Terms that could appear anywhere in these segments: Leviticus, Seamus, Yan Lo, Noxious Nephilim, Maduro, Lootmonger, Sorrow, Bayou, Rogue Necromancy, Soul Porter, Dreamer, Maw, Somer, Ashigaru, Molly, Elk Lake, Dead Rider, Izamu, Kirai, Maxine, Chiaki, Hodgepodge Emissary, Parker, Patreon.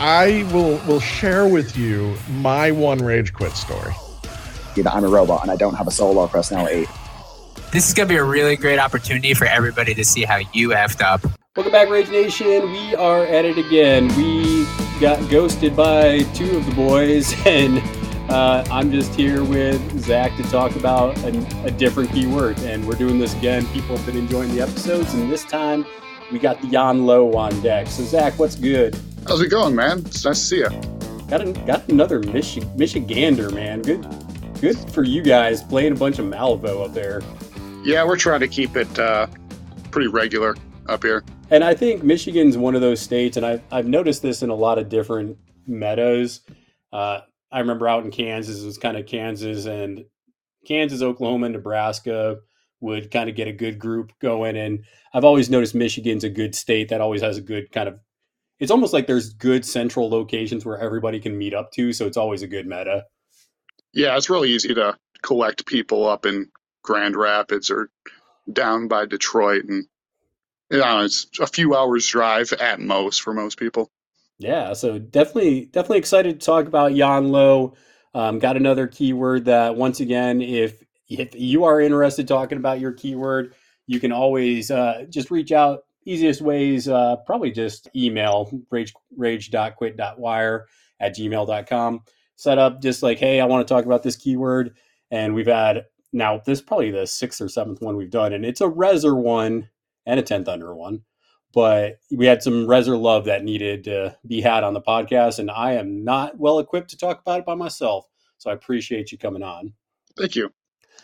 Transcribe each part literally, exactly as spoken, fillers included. I will will share with you my one rage quit story. You know, I'm a robot and I don't have a soul or personality. This is going to be a really great opportunity for everybody to see how you effed up. Welcome back, Rage Nation. We are at it again. We got ghosted by two of the boys, and uh, I'm just here with Zach to talk about an, a different keyword. And we're doing this again. People have been enjoying the episodes, and this time we got the Yan Lo on deck. So, Zach, what's good? How's it going, man? It's nice to see you. Got a, got another Michi- Michigander, man. Good good for you guys playing a bunch of Malifaux up there. Yeah, we're trying to keep it uh, pretty regular up here. And I think Michigan's one of those states, and I've, I've noticed this in a lot of different meadows. Uh, I remember out in Kansas, it was kind of Kansas and Kansas, Oklahoma, and Nebraska would kind of get a good group going. And I've always noticed Michigan's a good state that always has a good kind of, it's almost like there's good central locations where everybody can meet up to, so it's always a good meta. Yeah, it's really easy to collect people up in Grand Rapids or down by Detroit, and you know, it's a few hours drive at most for most people. Yeah, so definitely, definitely excited to talk about Yan Lo. Um, got another keyword that, once again, if if you are interested talking about your keyword, you can always uh, just reach out. Easiest ways, uh, probably just email rage, rage dot quit dot wire at gmail dot com. Set up just like, hey, I want to talk about this keyword. And we've had, now this is probably the sixth or seventh one we've done. And it's a Rezzers one and a ten Thunder one. But we had some Rezzers love that needed to be had on the podcast. And I am not well equipped to talk about it by myself. So I appreciate you coming on. Thank you.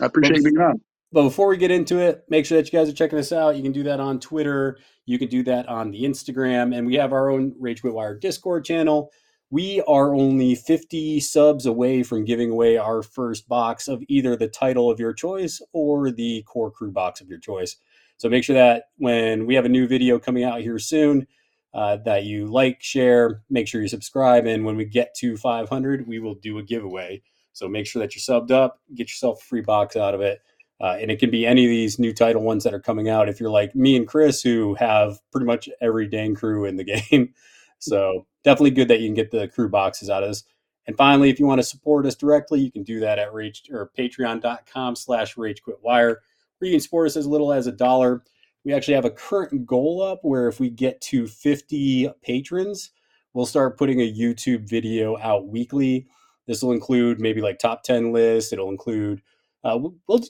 I appreciate you being on. But before we get into it, make sure that you guys are checking us out. You can do that on Twitter. You can do that on the Instagram. And we have our own Rage Quit Wire Discord channel. We are only fifty subs away from giving away our first box of either the title of your choice or the core crew box of your choice. So make sure that when we have a new video coming out here soon, uh, that you like, share, make sure you subscribe. And when we get to five hundred, we will do a giveaway. So make sure that you're subbed up, get yourself a free box out of it. Uh, and it can be any of these new title ones that are coming out if you're like me and Chris, who have pretty much every dang crew in the game. So definitely good that you can get the crew boxes out of this. And finally, if you want to support us directly, you can do that at rage or patreon.com slash ragequitwire, where you can support us as little as a dollar. We actually have a current goal up where if we get to fifty patrons, we'll start putting a YouTube video out weekly. This will include maybe like top ten lists. It'll include, uh, we'll, we'll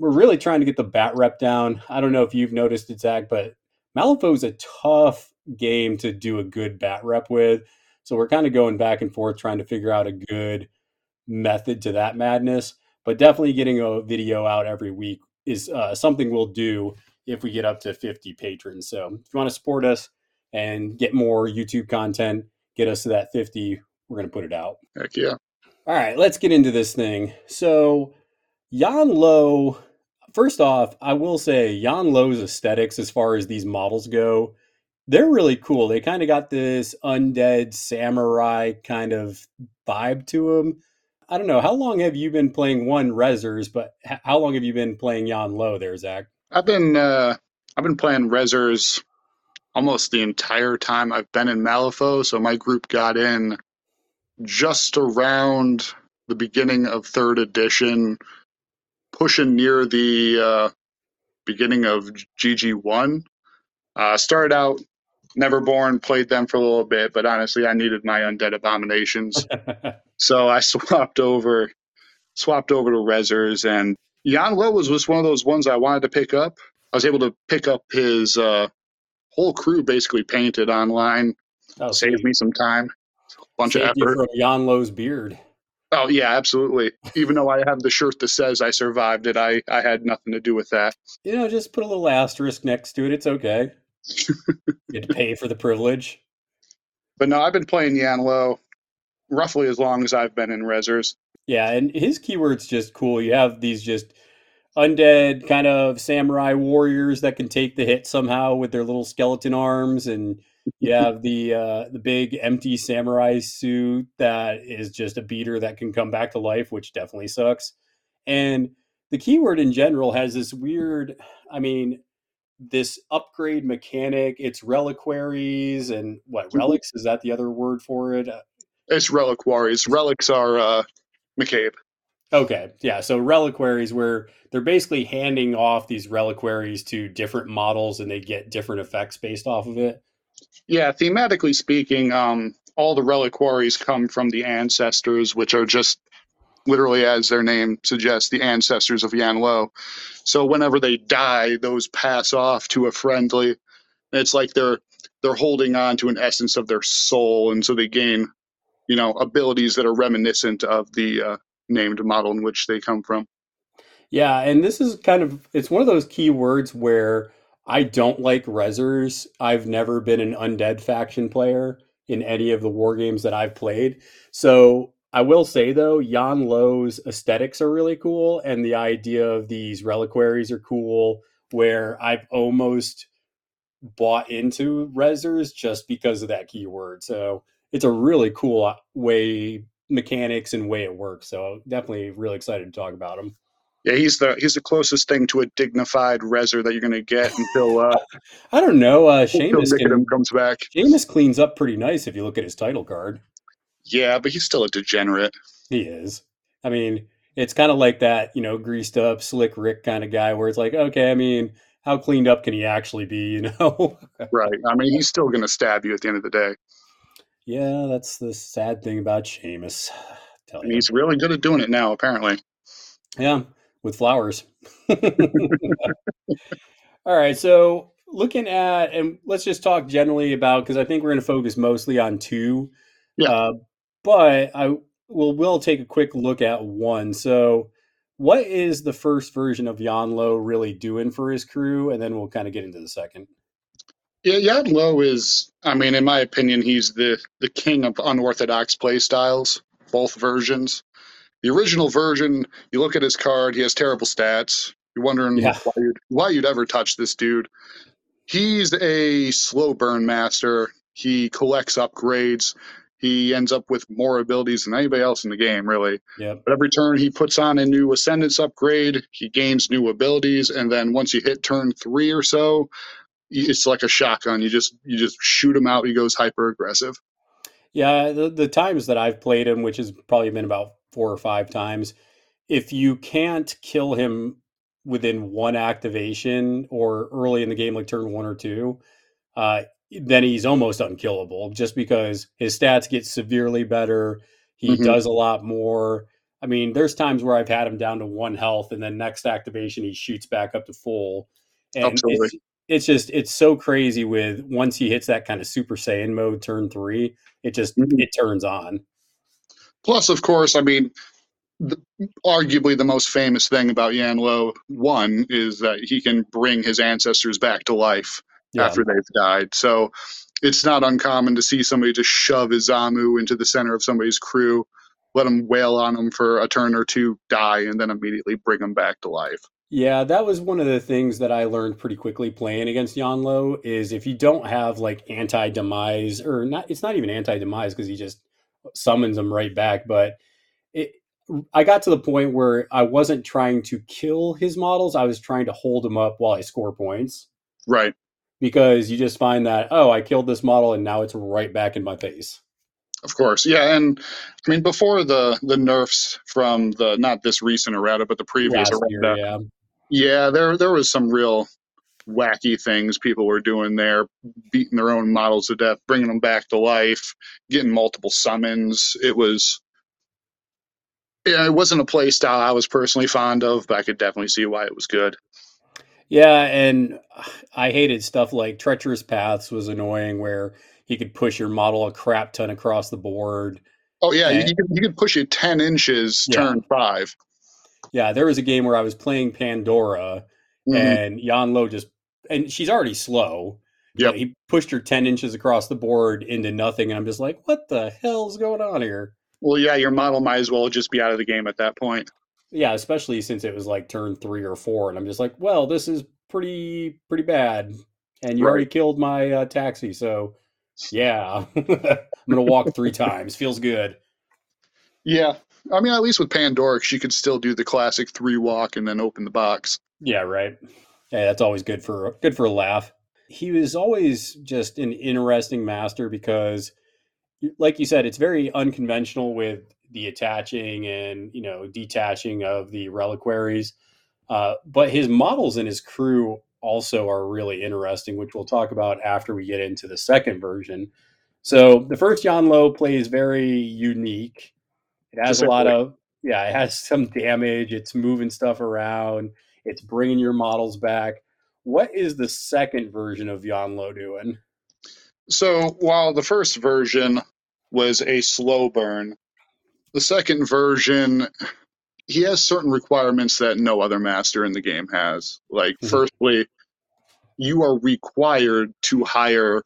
we're really trying to get the bat rep down. I don't know if you've noticed it, Zach, but Malifaux is a tough game to do a good bat rep with. So we're kind of going back and forth trying to figure out a good method to that madness. But definitely getting a video out every week is uh, something we'll do if we get up to fifty patrons. So if you want to support us and get more YouTube content, get us to that fifty, we're going to put it out. Heck yeah. All right, let's get into this thing. So Yan Lo, first off, I will say Yan Lo's aesthetics as far as these models go, they're really cool. They kind of got this undead samurai kind of vibe to them. I don't know. How long have you been playing one Rezzers, but h- how long have you been playing Yan Lo there, Zach? I've been uh, I've been playing Rezzers almost the entire time I've been in Malifaux. So my group got in just around the beginning of third edition, pushing near the uh, beginning of G G one. Uh, started out Neverborn, played them for a little bit, but honestly, I needed my undead abominations, so I swapped over, swapped over to Rezzers. And Yan Lo was, was one of those ones I wanted to pick up. I was able to pick up his uh, whole crew basically painted online. Oh, saved sweet. Me some time, a bunch saved of effort. From Yan Lo's beard. Oh, yeah, absolutely. Even though I have the shirt that says I survived it, I, I had nothing to do with that. You know, just put a little asterisk next to it. It's okay. You had to pay for the privilege. But no, I've been playing Yan Lo roughly as long as I've been in Rezzers. Yeah, and his keyword's just cool. You have these just undead kind of samurai warriors that can take the hit somehow with their little skeleton arms, and you have the uh, the big empty samurai suit that is just a beater that can come back to life, which definitely sucks. And the keyword in general has this weird, I mean, this upgrade mechanic. It's reliquaries and what, relics? Is that the other word for it? It's reliquaries. Relics are uh, McCabe. Okay, yeah, so reliquaries, where they're basically handing off these reliquaries to different models and they get different effects based off of it. Yeah, thematically speaking, um, all the reliquaries come from the ancestors, which are just literally, as their name suggests, the ancestors of Yan Lo. So whenever they die, those pass off to a friendly. It's like they're they're holding on to an essence of their soul, and so they gain, you know, abilities that are reminiscent of the uh, named model in which they come from. Yeah, and this is kind of, it's one of those key words where I don't like Rezzers. I've never been an undead faction player in any of the war games that I've played. So I will say, though, Yan Lo's aesthetics are really cool, and the idea of these reliquaries are cool, where I've almost bought into Rezzers just because of that keyword. So it's a really cool way, mechanics and way it works. So definitely really excited to talk about them. Yeah, he's the he's the closest thing to a dignified Rezzer that you're going to get until uh, I don't know. Uh, Seamus comes back. Seamus cleans up pretty nice if you look at his title card. Yeah, but he's still a degenerate. He is. I mean, it's kind of like that, you know, greased up, slick Rick kind of guy where it's like, okay, I mean, how cleaned up can he actually be, you know? Right. I mean, he's still going to stab you at the end of the day. Yeah, that's the sad thing about Seamus. Tell and you. He's really good at doing it now, apparently. Yeah. With flowers. All right. So looking at, and let's just talk generally about, because I think we're going to focus mostly on two, yeah. uh, but I will we'll take a quick look at one. So what is the first version of Yan Lo really doing for his crew? And then we'll kind of get into the second. Yeah, Yan Lo is, I mean, in my opinion, he's the, the king of unorthodox play styles, both versions. The original version, you look at his card, he has terrible stats. You're wondering yeah. why, you'd, why you'd ever touch this dude. He's a slow burn master. He collects upgrades. He ends up with more abilities than anybody else in the game, really. Yeah. But every turn, he puts on a new Ascendance upgrade. He gains new abilities. And then once you hit turn three or so, it's like a shotgun. You just, you just shoot him out. He goes hyper-aggressive. Yeah, the, the times that I've played him, which has probably been about four or five times, if you can't kill him within one activation or early in the game, like turn one or two, uh, then he's almost unkillable just because his stats get severely better. He mm-hmm. does a lot more. I mean, there's times where I've had him down to one health and then next activation, he shoots back up to full. And Absolutely. It's, it's just, it's so crazy with once he hits that kind of Super Saiyan mode, turn three, it just, mm-hmm. it turns on. Plus, of course, I mean, the, arguably the most famous thing about Yan Lo, one, is that he can bring his ancestors back to life yeah. after they've died. So it's not uncommon to see somebody just shove Izamu into the center of somebody's crew, let him wail on him for a turn or two, die, and then immediately bring him back to life. Yeah, that was one of the things that I learned pretty quickly playing against Yan Lo, is if you don't have, like, anti-demise, or not, it's not even anti-demise because he just summons him right back, but it I got to the point where I wasn't trying to kill his models. I was trying to hold him up while I score points, right? Because you just find that, oh, I killed this model and now it's right back in my face. Of course. Yeah. And I mean, before the the nerfs from the, not this recent errata, but the previous Last errata, year, yeah. yeah, there there was some real wacky things people were doing there, beating their own models to death, bringing them back to life, getting multiple summons. It was, yeah, it wasn't a play style I was personally fond of, but I could definitely see why it was good. Yeah, and I hated stuff like Treacherous Paths was annoying, where you could push your model a crap ton across the board. Oh yeah, and you could, you could push it ten inches yeah. turn five. Yeah, there was a game where I was playing Pandora, mm-hmm. and Yan Lo just, and she's already slow. Yeah, he pushed her ten inches across the board into nothing, and I'm just like, what the hell's going on here? Well, yeah, your model might as well just be out of the game at that point. Yeah, especially since it was like turn three or four, and I'm just like, well, this is pretty pretty bad, and you right. already killed my uh, taxi, so yeah, I'm gonna walk three times. Feels good. Yeah, I mean, at least with Pandora, she could still do the classic three walk and then open the box. Yeah, right. Yeah, that's always good for good for a laugh. He was always just an interesting master because, like you said, it's very unconventional with the attaching and, you know, detaching of the reliquaries. Uh, but his models and his crew also are really interesting, which we'll talk about after we get into the second version. So the first Yan Lo play is very unique. It has a lot of, yeah, it has some damage. It's moving stuff around. It's bringing your models back. What is the second version of Yan Lo doing? So while the first version was a slow burn, the second version, he has certain requirements that no other master in the game has. Like, mm-hmm. firstly, you are required to hire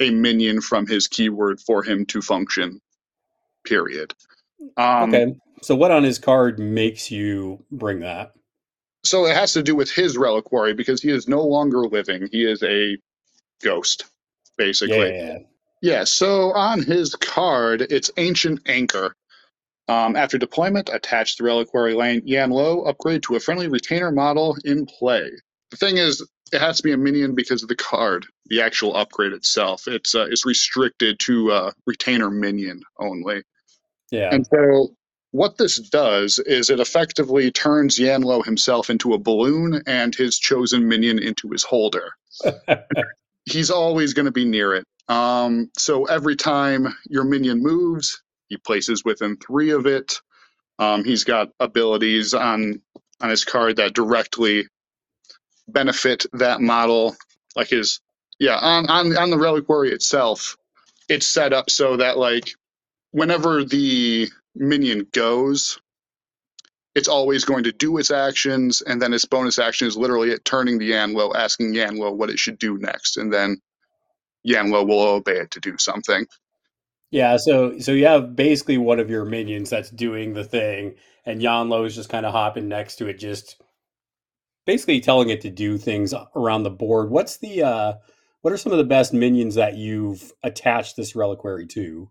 a minion from his keyword for him to function, period. Um, okay, so what on his card makes you bring that? So it has to do with his reliquary because he is no longer living. He is a ghost, basically. Yeah, yeah so on his card, it's Ancient Anchor. Um, after deployment, attach the reliquary lane Yan Lo, upgrade to a friendly retainer model in play. The thing is, it has to be a minion because of the card, the actual upgrade itself. It's uh, it's restricted to uh, retainer minion only. Yeah. And so what this does is it effectively turns Yan Lo himself into a balloon and his chosen minion into his holder. He's always going to be near it. Um, so every time your minion moves, he places within three of it. Um, he's got abilities on, on his card that directly benefit that model. Like his, yeah, on, on, on the reliquary itself, it's set up so that, like, whenever the minion goes, it's always going to do its actions, and then its bonus action is literally it turning the Yan Lo, asking Yan Lo what it should do next, and then Yan Lo will obey it to do something. Yeah, so so you have basically one of your minions that's doing the thing, and Yan Lo is just kind of hopping next to it, just basically telling it to do things around the board. What's the uh, what are some of the best minions that you've attached this reliquary to?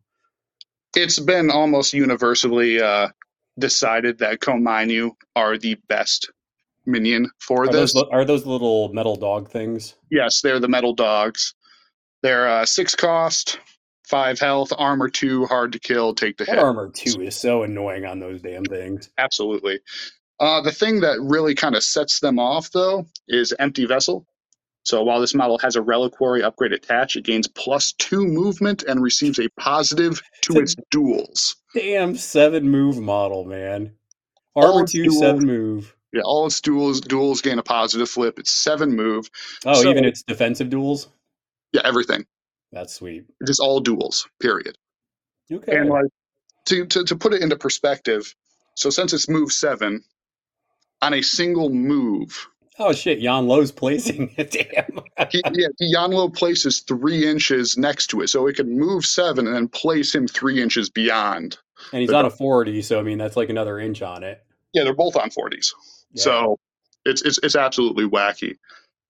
It's been almost universally uh, decided that Komainu are the best minion for are this. Those, are those little metal dog things? Yes, they're the metal dogs. They're uh, six cost, five health, armor two, hard to kill, take the that hit. Armor two is so annoying on those damn things. Absolutely. Uh, the thing that really kind of sets them off, though, is Empty Vessel. So while this model has a reliquary upgrade attached, it gains plus two movement and receives a positive to its duels. Damn seven move model, man. Armor two, seven move. Yeah, all its duels duels gain a positive flip. It's seven move. Oh, so, even its defensive duels? Yeah, everything. That's sweet. Just all duels, period. Okay. And like to, to, to put it into perspective, so since it's move seven, on a single move. Oh, shit, Yan Lo's placing it, damn. he, yeah, Yan Lo places three inches next to it, so it can move seven and then place him three inches beyond. And he's on a forty, so, I mean, that's like another inch on it. Yeah, they're both on forties. Yeah. So it's it's it's absolutely wacky.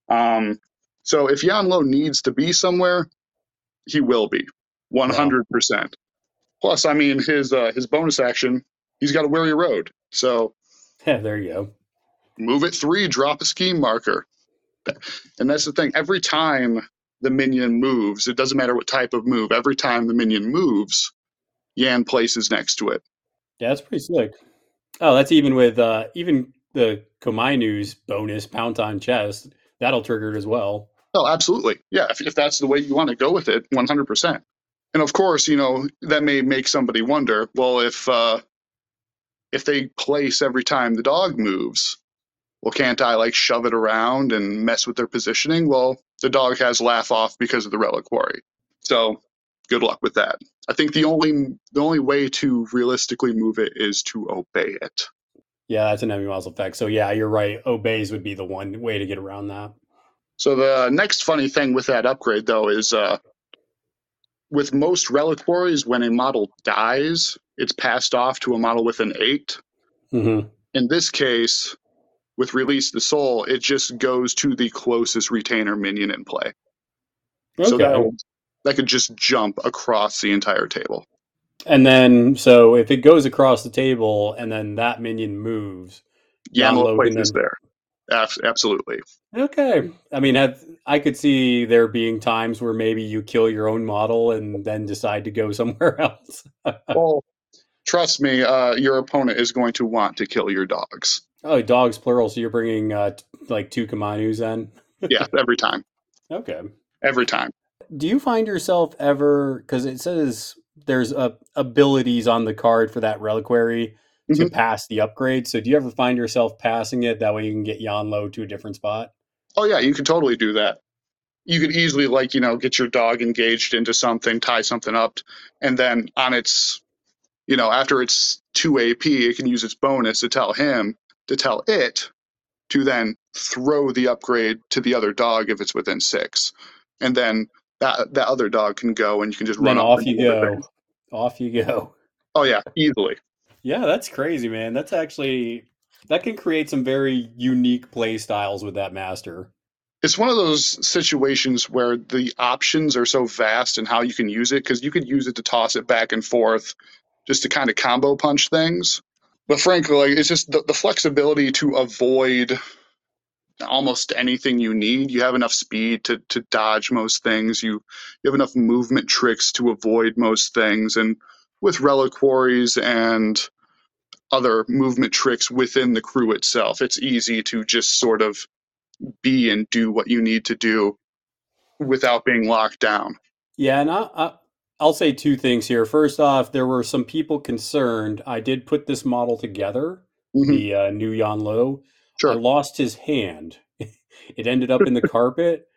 Um, so if Yan Lo needs to be somewhere, he will be, one hundred percent. Wow. Plus, I mean, his, uh, his bonus action, he's got a weary road, so. Yeah, there you go. Move at three, drop a scheme marker. And that's the thing. Every time the minion moves, it doesn't matter what type of move, every time the minion moves, Yan places next to it. Yeah, that's pretty slick. Oh, that's even with uh, even the Komainu's bonus, Pound on Chest. That'll trigger it as well. Oh, absolutely. Yeah, if, if that's the way you want to go with it, one hundred percent. And of course, you know, that may make somebody wonder, well, if uh, if they place every time the dog moves, well, can't I, like, shove it around and mess with their positioning? Well, the dog has laugh off because of the reliquary. So good luck with that. I think the only the only way to realistically move it is to obey it. Yeah, that's an enemy models effect. So, yeah, you're right. Obeys would be the one way to get around that. So the next funny thing with that upgrade, though, is uh, with most reliquaries, when a model dies, it's passed off to a model with an eight. Mm-hmm. In this case, with Release the Soul, it just goes to the closest retainer minion in play. Okay. So that, that could just jump across the entire table. And then, so if it goes across the table and then that minion moves, Yan Lo is there. Absolutely. Okay. I mean, have, I could see there being times where maybe you kill your own model and then decide to go somewhere else. Well, trust me, uh, your opponent is going to want to kill your dogs. Oh, dogs, plural. So you're bringing uh, t- like two Komainus then? Yeah, every time. Okay. Every time. Do you find yourself ever, because it says there's uh, abilities on the card for that reliquary, to mm-hmm. pass the upgrade. So do you ever find yourself passing it? That way you can get Yan Lo to a different spot. Oh yeah, you could totally do that. You could easily, like, you know, get your dog engaged into something, tie something up, and then on its, you know, after it's two A P, it can use its bonus to tell him, to tell it, to then throw the upgrade to the other dog if it's within six. And then that, that other dog can go and you can just run off you go. Off you go. Oh yeah, easily. Yeah, that's crazy, man. That's actually, that can create some very unique play styles with that master. It's one of those situations where the options are so vast and how you can use it, because you could use it to toss it back and forth just to kind of combo punch things. But frankly, like, it's just the, the flexibility to avoid almost anything you need. You have enough speed to, to dodge most things. You, you have enough movement tricks to avoid most things. And with reliquaries and other movement tricks within the crew itself, it's easy to just sort of be and do what you need to do without being locked down. Yeah, and I, I, I'll say two things here. First off, there were some people concerned. I did put this model together, mm-hmm. the uh, new Yan Lo. Sure. I lost his hand. It ended up in the carpet.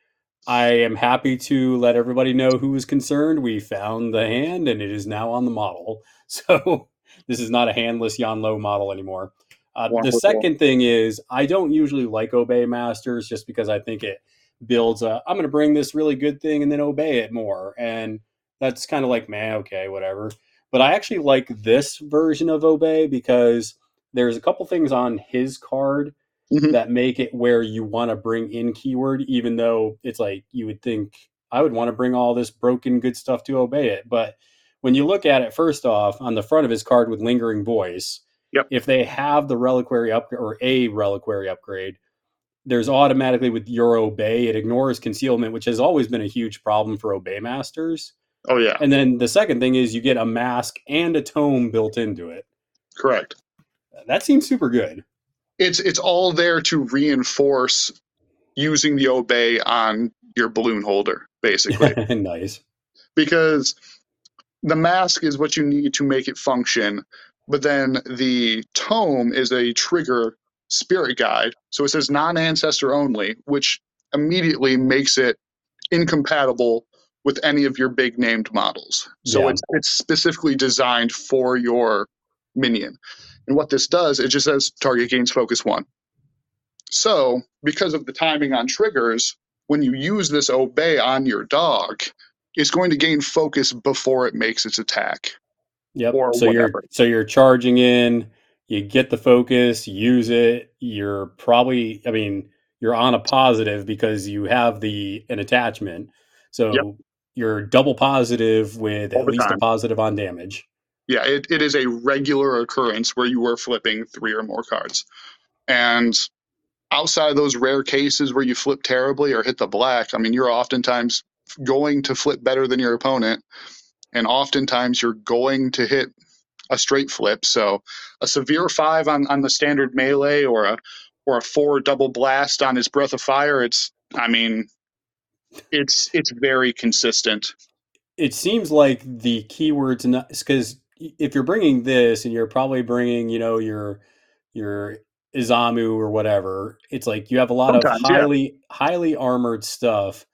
I am happy to let everybody know who was concerned. We found the hand, and it is now on the model. So this is not a handless Yan Lo model anymore. Uh, the second thing is, I don't usually like obey masters just because I think it builds a, I'm going to bring this really good thing and then obey it more. And that's kind of like, man, okay, whatever. But I actually like this version of obey because there's a couple things on his card mm-hmm. that make it where you want to bring in keyword, even though it's like, you would think I would want to bring all this broken good stuff to obey it. But when you look at it, first off, on the front of his card with Lingering Voice, yep. if they have the reliquary upgrade or a reliquary upgrade, there's automatically with your obey, it ignores concealment, which has always been a huge problem for obey masters. Oh, yeah. And then the second thing is you get a mask and a tome built into it. Correct. That seems super good. It's it's all there to reinforce using the obey on your balloon holder, basically. Nice. Because the mask is what you need to make it function, but then the tome is a trigger spirit guide. So it says non-ancestor only, which immediately makes it incompatible with any of your big named models. So yeah. it's it's specifically designed for your minion. And what this does, it just says target gains focus one. So because of the timing on triggers, when you use this obey on your dog, it's going to gain focus before it makes its attack. Yep. Or so whatever. You're so you're charging in, you get the focus, use it. You're probably, I mean, you're on a positive because you have the an attachment. So yep. you're double positive with All at least time. A positive on damage. Yeah, it, it is a regular occurrence where you are flipping three or more cards. And outside of those rare cases where you flip terribly or hit the black, I mean, you're oftentimes going to flip better than your opponent. And oftentimes you're going to hit a straight flip. So a severe five on, on the standard melee or a or a four double blast on his Breath of Fire, it's I mean, it's it's very consistent. It seems like the keywords, because if you're bringing this and you're probably bringing, you know, your, your Izamu or whatever, it's like you have a lot Sometimes, of highly, yeah. highly armored stuff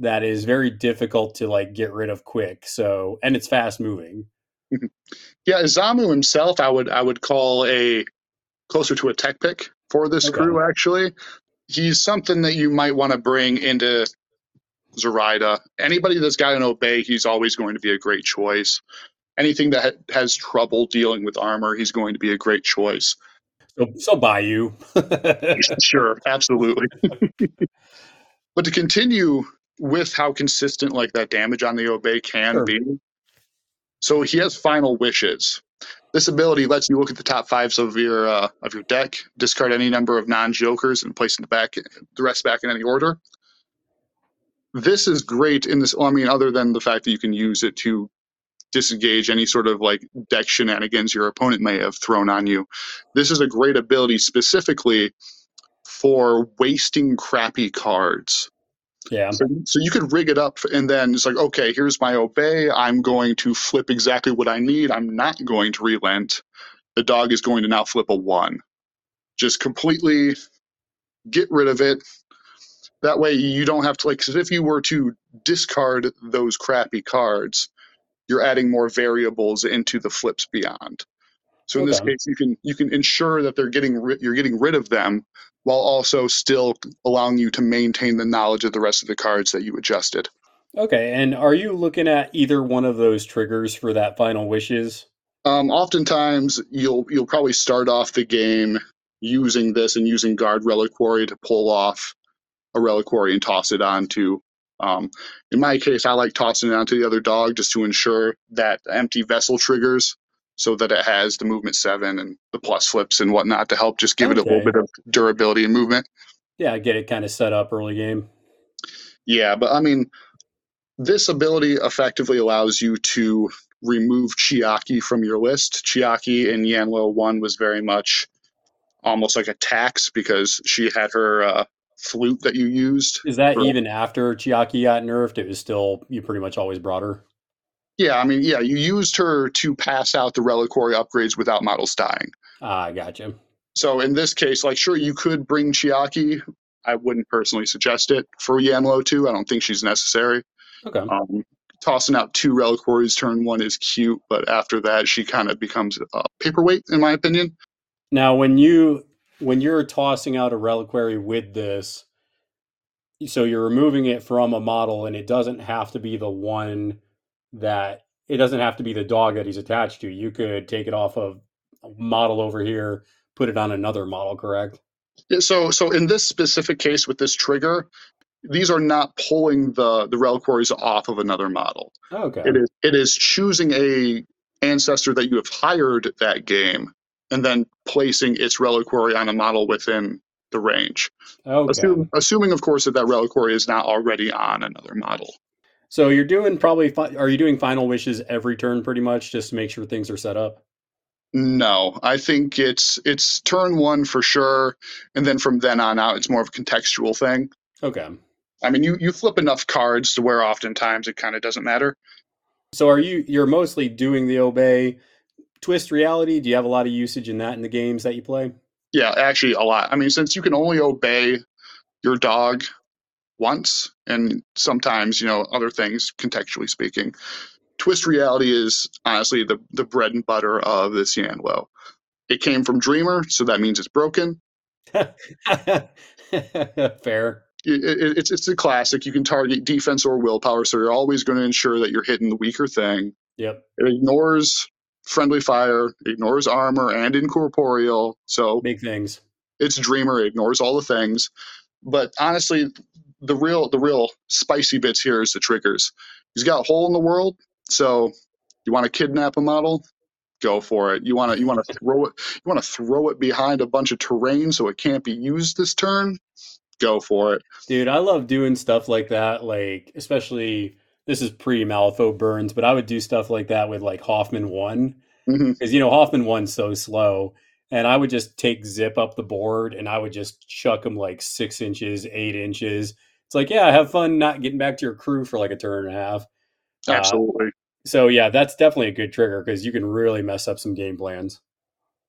that is very difficult to like get rid of quick. So, and it's fast moving. Yeah. Izamu himself, I would, I would call a closer to a tech pick for this okay. crew. Actually, he's something that you might want to bring into Zoraida. Anybody that's got an obey, he's always going to be a great choice. Anything that ha- has trouble dealing with armor, he's going to be a great choice. So, so Bayou. Sure, absolutely. But to continue with how consistent like that damage on the obey can sure. be. So he has final wishes. This ability lets you look at the top fives of your uh, of your deck, discard any number of non-jokers, and place in the back the rest back in any order. This is great in this. I mean, other than the fact that you can use it to disengage any sort of like deck shenanigans your opponent may have thrown on you. This is a great ability specifically for wasting crappy cards. Yeah. So, so you could rig it up, and then it's like, okay, here's my obey. I'm going to flip exactly what I need. I'm not going to relent. The dog is going to now flip a one. Just completely get rid of it. That way you don't have to, like, because if you were to discard those crappy cards, you're adding more variables into the flips beyond. So in okay. this case, you can you can ensure that they're getting ri- you're getting rid of them while also still allowing you to maintain the knowledge of the rest of the cards that you adjusted. Okay, and are you looking at either one of those triggers for that final wishes? Um, oftentimes, you'll you'll probably start off the game using this and using guard reliquary to pull off a reliquary and toss it onto. Um, in my case, I like tossing it onto the other dog just to ensure that empty vessel triggers, so that it has the movement seven and the plus flips and whatnot to help just give okay. it a little bit of durability and movement. Yeah, I get it kind of set up early game. Yeah, but I mean, this ability effectively allows you to remove Chiaki from your list. Chiaki in Yan Lo one was very much almost like a tax because she had her uh, flute that you used. Is that for- even after Chiaki got nerfed? It was still, you pretty much always brought her. Yeah, I mean, yeah, you used her to pass out the reliquary upgrades without models dying. Ah, uh, gotcha. So in this case, like, sure, you could bring Chiaki. I wouldn't personally suggest it for Yan Lo two. I don't think she's necessary. Okay. Um, tossing out two reliquaries turn one is cute, but after that, she kind of becomes a paperweight, in my opinion. Now, when you when you're tossing out a reliquary with this, so you're removing it from a model, and it doesn't have to be the one. That it doesn't have to be the dog that he's attached to. You could take it off of a model over here, put it on another model, correct? Yeah, so so in this specific case with this trigger, these are not pulling the, the reliquaries off of another model. Okay. It is it is choosing a ancestor that you have hired that game and then placing its reliquary on a model within the range. Okay. Assume, assuming, of course, that that reliquary is not already on another model. So you're doing probably, fi- are you doing final wishes every turn pretty much just to make sure things are set up? No, I think it's, it's turn one for sure. And then from then on out, it's more of a contextual thing. Okay. I mean, you, you flip enough cards to where oftentimes it kind of doesn't matter. So are you, you're mostly doing the obey twist reality. Do you have a lot of usage in that in the games that you play? Yeah, actually a lot. I mean, since you can only obey your dog once, and sometimes, you know, other things, contextually speaking, twist reality is honestly the the bread and butter of this Yan Lo. It came from Dreamer, so that means it's broken. Fair. It, it, it's it's a classic. You can target defense or willpower, so you're always going to ensure that you're hitting the weaker thing. Yep. It ignores friendly fire, ignores armor and incorporeal. So big things. It's Dreamer. It ignores all the things. But honestly, The real the real spicy bits here is the triggers. He's got a hole in the world, so you want to kidnap a model? Go for it. You want to you want to throw it you want to throw it behind a bunch of terrain so it can't be used this turn? Go for it. Dude, I love doing stuff like that, like especially this is pre-Malifaux burns, but I would do stuff like that with like Hoffman one. Mm-hmm. Cuz you know Hoffman one's so slow. And I would just take Zip up the board and I would just chuck him like six inches, eight inches. It's like, yeah, have fun not getting back to your crew for like a turn and a half. Absolutely. Uh, so, yeah, that's definitely a good trigger because you can really mess up some game plans.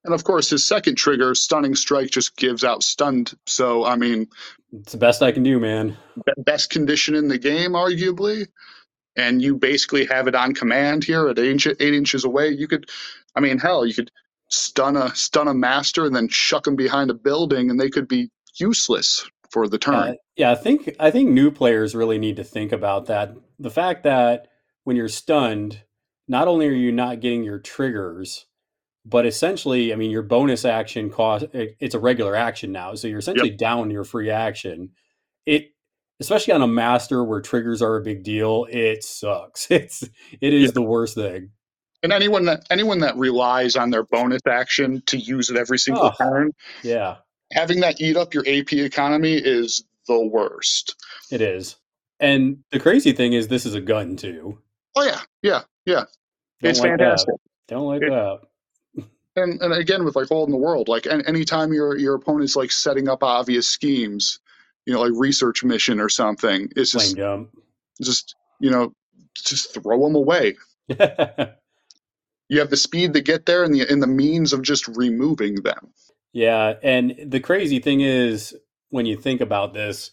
And, of course, his second trigger, Stunning Strike, just gives out stunned. So, I mean... it's the best I can do, man. Best condition in the game, arguably. And you basically have it on command here at eight, eight inches away. You could, I mean, hell, you could stun a, stun a master and then chuck him behind a building and they could be useless for the turn. Uh, yeah, I think I think new players really need to think about that. The fact that when you're stunned, not only are you not getting your triggers, but essentially, I mean, your bonus action cost, it, it's a regular action now. So you're essentially yep. down your free action. It, especially on a master where triggers are a big deal, it sucks. It's, it is yep. the worst thing. And anyone that anyone that relies on their bonus action to use it every single oh, turn, yeah, having that eat up your A P economy is the worst. It is. And the crazy thing is this is a gun too. Oh yeah, yeah, yeah. Don't it's like fantastic. That. Don't like it, that. And and again with like all in the world, like any time your your opponent's like setting up obvious schemes, you know, like research mission or something, it's just dumb. just you know, just throw them away. You have the speed to get there and the and the means of just removing them. Yeah, and the crazy thing is, when you think about this,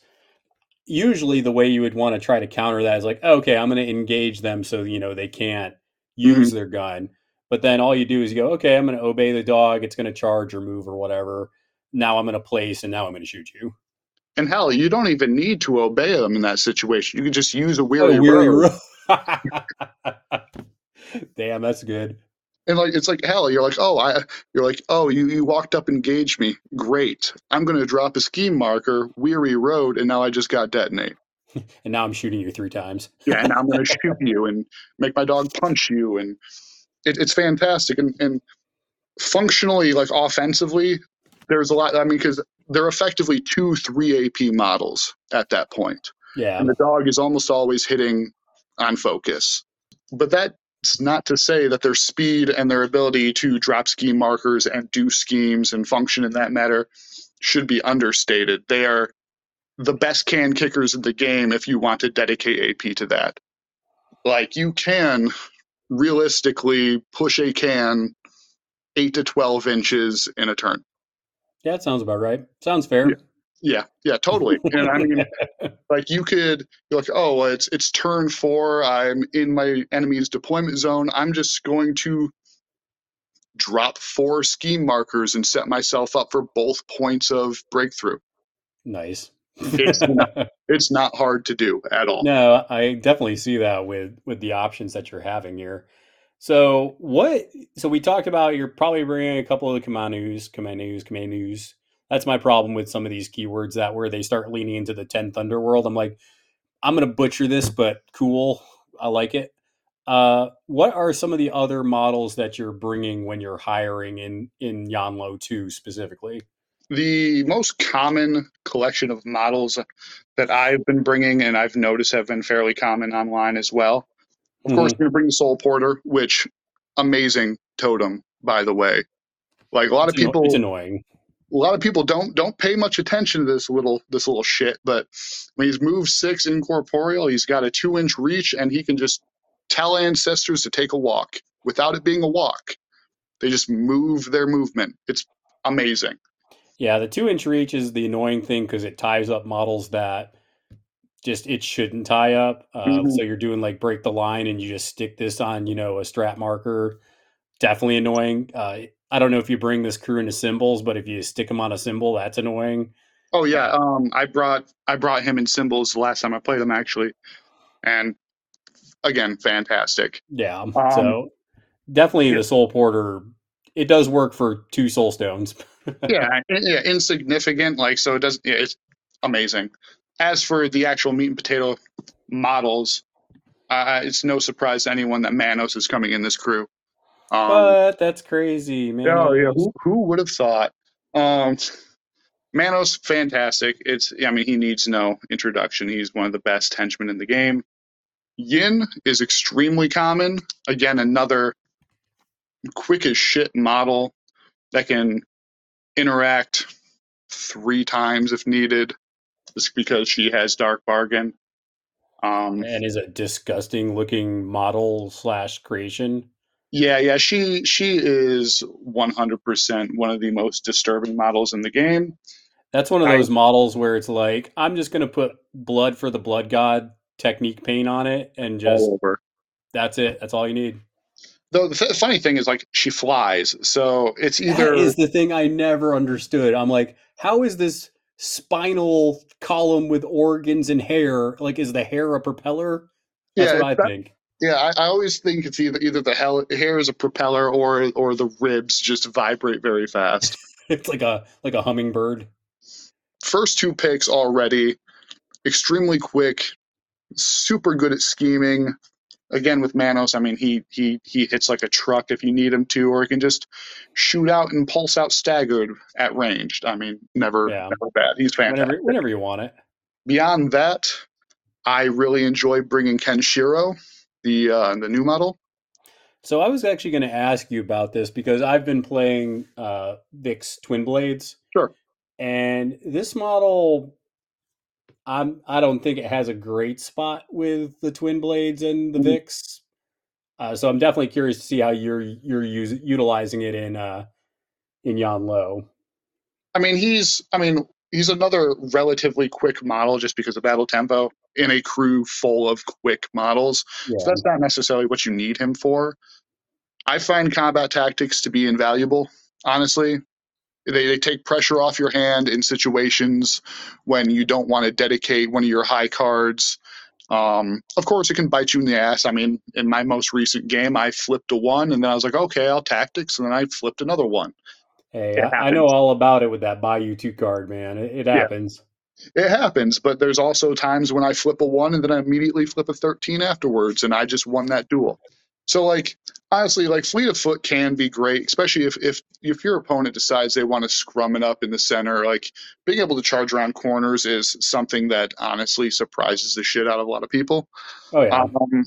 usually the way you would want to try to counter that is like, okay, I'm going to engage them so, you know, they can't use mm-hmm. their gun. But then all you do is you go, okay, I'm going to obey the dog. It's going to charge or move or whatever. Now I'm going to place and now I'm going to shoot you. And hell, you don't even need to obey them in that situation. You can just use a weary, oh, weary road. road. Damn, that's good. And like it's like hell, you're like, oh, I you're like, oh, you, you walked up, engaged me. Great. I'm gonna drop a scheme marker, weary road, and now I just got detonate. And now I'm shooting you three times. Yeah, and I'm gonna shoot you and make my dog punch you, and it, it's fantastic. And and functionally, like offensively, there's a lot. I mean, because they're effectively two, three A P models at that point. Yeah. And the dog is almost always hitting on focus. But that not to say that their speed and their ability to drop scheme markers and do schemes and function in that matter should be understated. They are the best can kickers in the game if you want to dedicate A P to that. Like, you can realistically push a can eight to twelve inches in a turn. Yeah, that sounds about right. Sounds fair. Yeah. Yeah, yeah, totally. And I mean, like you could, you're like, oh, it's it's turn four. I'm in my enemy's deployment zone. I'm just going to drop four scheme markers and set myself up for both points of breakthrough. Nice. It's not, it's not hard to do at all. No, I definitely see that with, with the options that you're having here. So what? So we talked about you're probably bringing a couple of the Komainus, Komainus, Komainus. That's my problem with some of these keywords that where they start leaning into the ten Thunder world. I'm like, I'm going to butcher this, but cool. I like it. Uh, what are some of the other models that you're bringing when you're hiring in, in Yan Lo two specifically? The most common collection of models that I've been bringing and I've noticed have been fairly common online as well. Of mm-hmm. course, we bring the Soul Porter, which amazing totem, by the way. Like a lot it's of people... Anno- it's annoying. A lot of people don't don't pay much attention to this little this little shit, but when he's move six incorporeal, he's got a two inch reach, and he can just tell ancestors to take a walk without it being a walk. They just move their movement. It's amazing. Yeah, the two inch reach is the annoying thing because it ties up models that just it shouldn't tie up. Uh, mm-hmm. So you're doing like break the line, and you just stick this on you know a strap marker. Definitely annoying. Uh, I don't know if you bring this crew into symbols, but if you stick them on a symbol, that's annoying. Oh yeah, um, I brought I brought him in symbols the last time I played him actually, and again, fantastic. Yeah, um, so definitely yeah. the Soul Porter. It does work for two Soul Stones. yeah, yeah, insignificant. Like so, it does. Yeah, it's amazing. As for the actual meat and potato models, uh, it's no surprise to anyone that Manos is coming in this crew. Um, but that's crazy, man. Oh yeah, who, who would have thought? Um, Manos, fantastic. It's, I mean, he needs no introduction. He's one of the best henchmen in the game. Yin is extremely common. Again, another quick as shit model that can interact three times if needed, just because she has Dark Bargain. Um, and is a disgusting looking model slash creation. Yeah, yeah, she she is one hundred percent one of the most disturbing models in the game. That's one of those I, models where it's like, I'm just going to put blood for the blood god technique paint on it and just, over. That's it. That's all you need. Though the f- funny thing is, like, she flies. So it's either... That is the thing I never understood. I'm like, how is this spinal column with organs and hair. Like, is the hair a propeller? That's yeah, what I that, think. Yeah, I, I always think it's either either the hell, hair is a propeller or or the ribs just vibrate very fast. It's like a like a hummingbird. First two picks already, extremely quick, super good at scheming. Again, with Manos, I mean, he he he hits like a truck if you need him to, or he can just shoot out and pulse out staggered at ranged. I mean, never, yeah. never bad. He's fantastic. Whenever, whenever you want it. Beyond that, I really enjoy bringing Kenshiro, the, uh, the new model. So I was actually going to ask you about this because I've been playing uh, Vic's Twin Blades. Sure. And this model... I'm, I don't think it has a great spot with the Twin Blades and the Vix. Uh, so I'm definitely curious to see how you're you're use, utilizing it in uh, in Yan Lo. I mean, he's I mean he's another relatively quick model just because of battle tempo in a crew full of quick models. Yeah. So that's not necessarily what you need him for. I find combat tactics to be invaluable, honestly. They they take pressure off your hand in situations when you don't want to dedicate one of your high cards. Um, of course, it can bite you in the ass. I mean, in my most recent game, I flipped a one, and then I was like, okay, I'll tactics, and then I flipped another one. Hey, I, I know all about it with that Bayou two card, man. It, it happens. Yeah, it happens, but there's also times when I flip a one, and then I immediately flip a thirteen afterwards, and I just won that duel. So, like, honestly, like, fleet of foot can be great, especially if, if if your opponent decides they want to scrum it up in the center. Like, being able to charge around corners is something that honestly surprises the shit out of a lot of people. Oh, yeah. Um,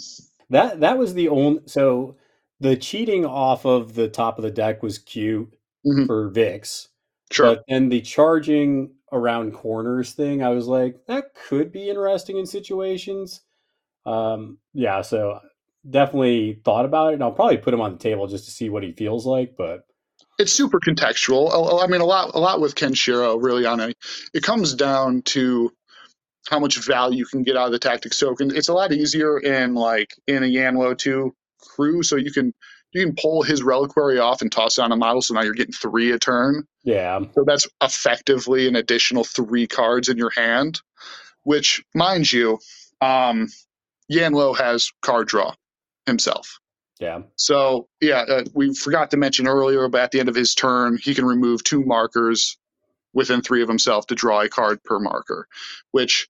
that that was the only... So, the cheating off of the top of the deck was cute mm-hmm. for Vix. Sure. But then the charging around corners thing, I was like, that could be interesting in situations. Um, yeah, so... Definitely thought about it, and I'll probably put him on the table just to see what he feels like. But it's super contextual. I mean, a lot, a lot with Kenshiro really on it. It comes down to how much value you can get out of the tactics token. It's a lot easier in like in a Yan Lo two crew, so you can you can pull his reliquary off and toss down a model. So now you're getting three a turn. Yeah. So that's effectively an additional three cards in your hand, which, mind you, um, Yan Lo has card draw himself. Yeah. So, yeah, uh, we forgot to mention earlier, but at the end of his turn, he can remove two markers within three of himself to draw a card per marker, which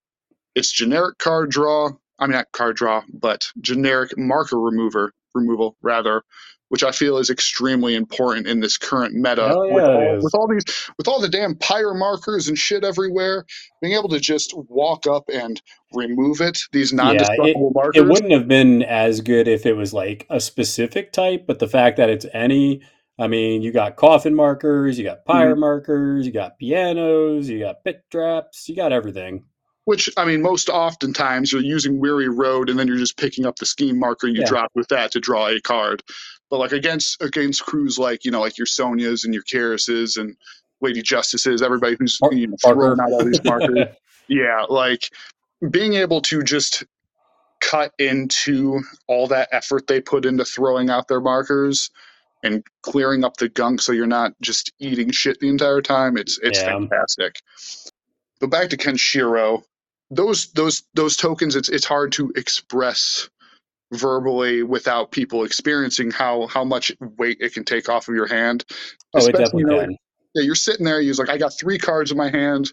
it's generic card draw. I mean, not card draw, but generic marker remover removal, rather, which I feel is extremely important in this current meta. Hell yeah, with, all, with all these, with all the damn pyre markers and shit everywhere, being able to just walk up and remove it, these non-destructible yeah, markers. It wouldn't have been as good if it was like a specific type, but the fact that it's any, I mean, you got coffin markers, you got pyre mm-hmm. markers, you got pianos, you got pit traps, you got everything. Which, I mean, most oftentimes you're using Weary Road and then you're just picking up the scheme marker you yeah. dropped with that to draw a card. But like against against crews like, you know, like your Sonias and your Karises and Lady Justices, everybody who's Parker. You know, throwing out all these markers. Yeah, like being able to just cut into all that effort they put into throwing out their markers and clearing up the gunk so you're not just eating shit the entire time. It's it's yeah. fantastic. But back to Kenshiro. Those those those tokens, it's it's hard to express verbally without people experiencing how how much weight it can take off of your hand. Oh, especially, it definitely you know, can. Yeah, you're sitting there. You're like, I got three cards in my hand.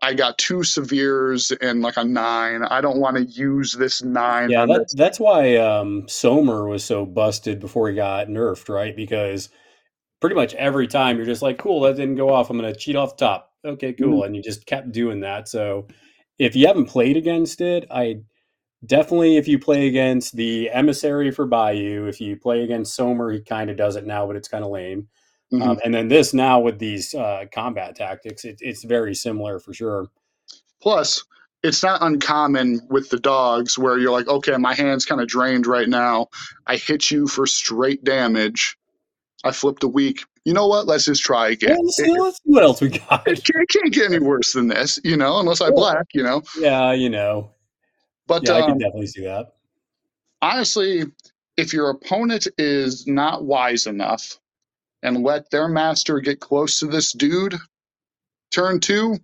I got two severes and like a nine. I don't want to use this nine. Yeah, that, that's why um, Somer was so busted before he got nerfed, right? Because pretty much every time you're just like, cool, that didn't go off. I'm going to cheat off the top. Okay, cool. Mm. And you just kept doing that. So if you haven't played against it, I definitely, if you play against the Emissary for Bayou, if you play against Somer, he kind of does it now, but it's kind of lame. Mm-hmm. Um, and then this now with these uh, combat tactics, it, it's very similar for sure. Plus, it's not uncommon with the dogs where you're like, okay, my hand's kind of drained right now. I hit you for straight damage. I flipped a weak. You know what? Let's just try again. Let's see, let's see what else we got. It can't, it can't get any worse than this, you know, unless I black, you know. Yeah, you know. But yeah, um, I can definitely see that. Honestly, if your opponent is not wise enough and let their master get close to this dude, turn two,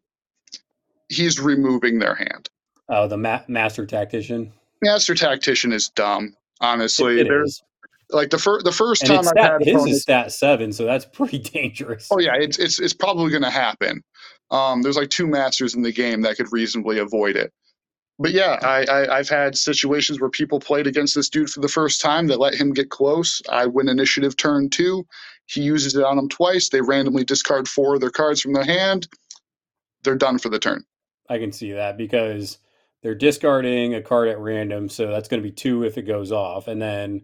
he's removing their hand. Oh, the ma- master tactician. Master tactician is dumb. Honestly, it, it there's is. Like the first the first and time I've stat, had his is stat seven, so that's pretty dangerous. Oh yeah, it's it's it's probably going to happen. Um, there's like two masters in the game that could reasonably avoid it. But yeah, I, I I've had situations where people played against this dude for the first time that let him get close. I win initiative turn two. He uses it on them twice. They randomly discard four of their cards from their hand. They're done for the turn. I can see that because they're discarding a card at random, so that's going to be two if it goes off. And then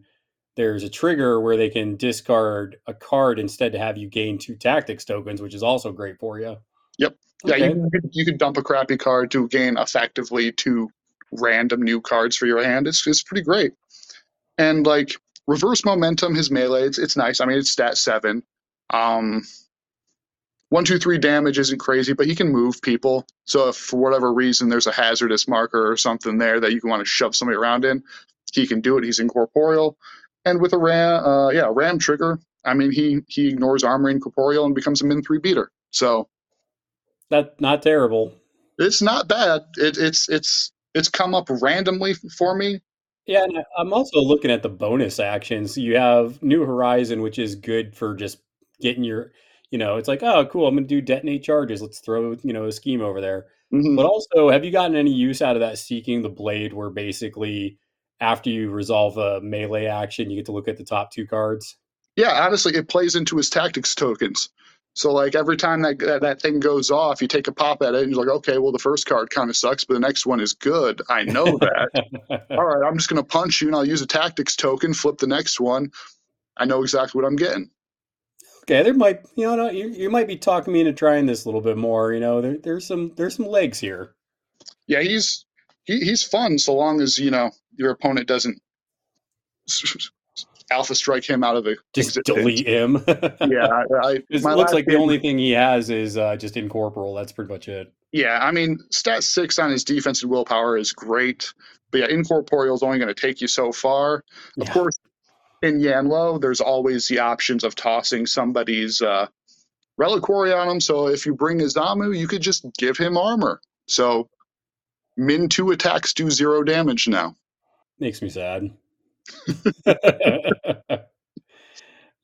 there's a trigger where they can discard a card instead to have you gain two tactics tokens, which is also great for you. Yep. Okay. Yeah, you could, you could dump a crappy card to gain effectively two random new cards for your hand. It's it's pretty great. And like reverse momentum, his melee, it's, it's nice. I mean, it's stat seven. Um, one, two, three damage isn't crazy, but he can move people. So if for whatever reason there's a hazardous marker or something there that you can want to shove somebody around in, he can do it. He's incorporeal. And with a ram, uh, yeah, ram trigger, I mean, he he ignores armor incorporeal and becomes a min three beater. So. That's not terrible. It's not bad. It, it's it's it's come up randomly for me. Yeah, and I'm also looking at the bonus actions. You have New Horizon, which is good for just getting your, you know, it's like, oh, cool, I'm going to do detonate charges. Let's throw, you know, a scheme over there. Mm-hmm. But also, have you gotten any use out of that Seeking the Blade, where basically after you resolve a melee action, you get to look at the top two cards? Yeah, honestly, it plays into his tactics tokens. So, like, every time that, that that thing goes off, you take a pop at it, and you're like, okay, well, the first card kind of sucks, but the next one is good. I know that. All right, I'm just going to punch you, and I'll use a tactics token, flip the next one. I know exactly what I'm getting. Okay, there might, you know, you you might be talking me into trying this a little bit more. You know, there there's some there's some legs here. Yeah, he's he, he's fun so long as, you know, your opponent doesn't alpha strike him out of the just existence. Delete him. Yeah, I, I, it looks like game, the only thing he has is uh, just incorporeal. That's pretty much it. Yeah, I mean, stat six on his defense and willpower is great, but yeah, incorporeal is only going to take you so far. Yeah. Of course, in Yan Lo, there's always the options of tossing somebody's uh, reliquary on him. So if you bring Izamu, you could just give him armor. So min two attacks do zero damage now. Makes me sad.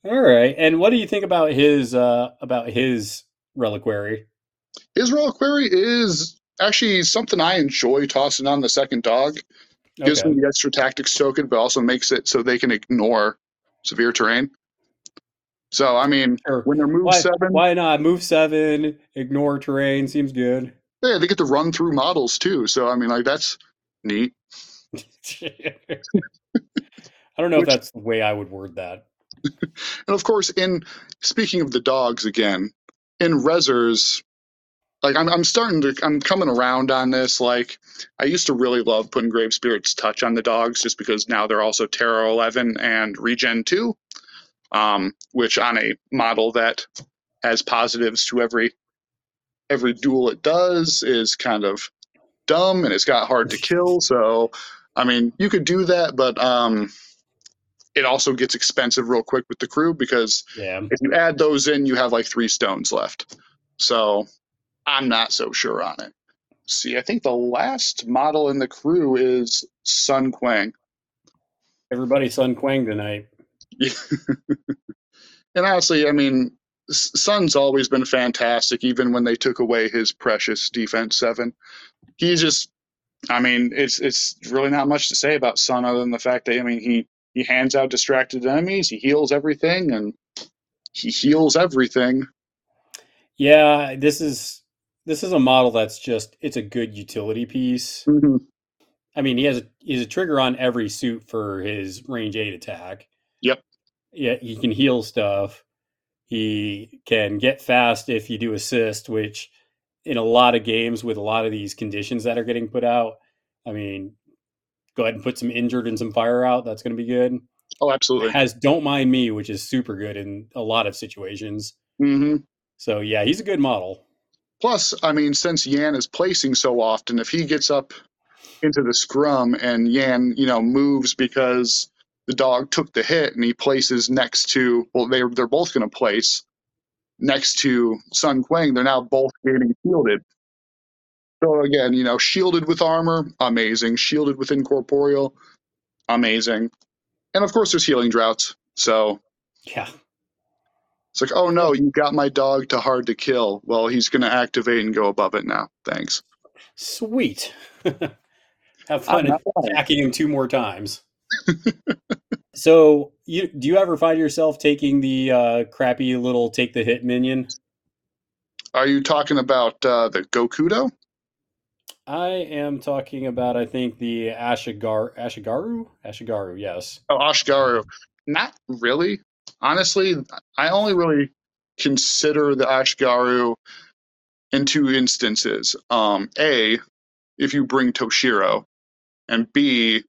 All right, and what do you think about his uh about his reliquary? His reliquary is actually something I enjoy tossing on the second dog. Okay. Gives me the extra tactics token, but also makes it so they can ignore severe terrain. So I mean, sure. When they're move why, seven, why not move seven? Ignore terrain seems good. Yeah, they get to run through models too. So I mean, like that's neat. I don't know Which, if that's the way I would word that. And of course, in speaking of the dogs again, in Rezzers, like I'm, I'm starting to, I'm coming around on this. Like I used to really love putting Grave Spirit's Touch on the dogs, just because now they're also Terror eleven and Regen two, um, which on a model that has positives to every every duel it does is kind of dumb, and it's got hard to kill. So, I mean, you could do that, but. Um, It also gets expensive real quick with the crew because yeah. If you add those in, you have like three stones left. So I'm not so sure on it. See, I think the last model in the crew is Sun Quiang. Everybody Sun Quiang tonight. Yeah. And honestly, I mean, Sun's always been fantastic, even when they took away his precious defense seven. He's just, I mean, it's it's really not much to say about Sun other than the fact that, I mean, he He hands out distracted enemies, he heals everything, and he heals everything. Yeah, this is this is a model that's just, it's a good utility piece. Mm-hmm. I mean, he has a, he has a trigger on every suit for his range eight attack. Yep. Yeah, he can heal stuff. He can get fast if you do assist, which in a lot of games with a lot of these conditions that are getting put out, I mean... Go ahead and put some injured and some fire out. That's going to be good. Oh, absolutely. It has Don't Mind Me, which is super good in a lot of situations. Mm-hmm. So, yeah, he's a good model. Plus, I mean, since Yan is placing so often, if he gets up into the scrum and Yan, you know, moves because the dog took the hit and he places next to, well, they're, they're both going to place next to Sun Quiang. They're now both getting shielded. So again, you know, shielded with armor, amazing. Shielded with incorporeal, amazing. And of course, there's healing droughts. So yeah, it's like, oh no, you got my dog to hard to kill. Well, he's going to activate and go above it now. Thanks. Sweet. Have fun attacking him two more times. So, you do you ever find yourself taking the uh, crappy little take the hit minion? Are you talking about uh, the Gokudo? I am talking about, I think, the Ashigaru. Ashigaru? Ashigaru, yes. Oh, Ashigaru. Not really. Honestly, I only really consider the Ashigaru in two instances. Um, A, if you bring Toshiro, and B,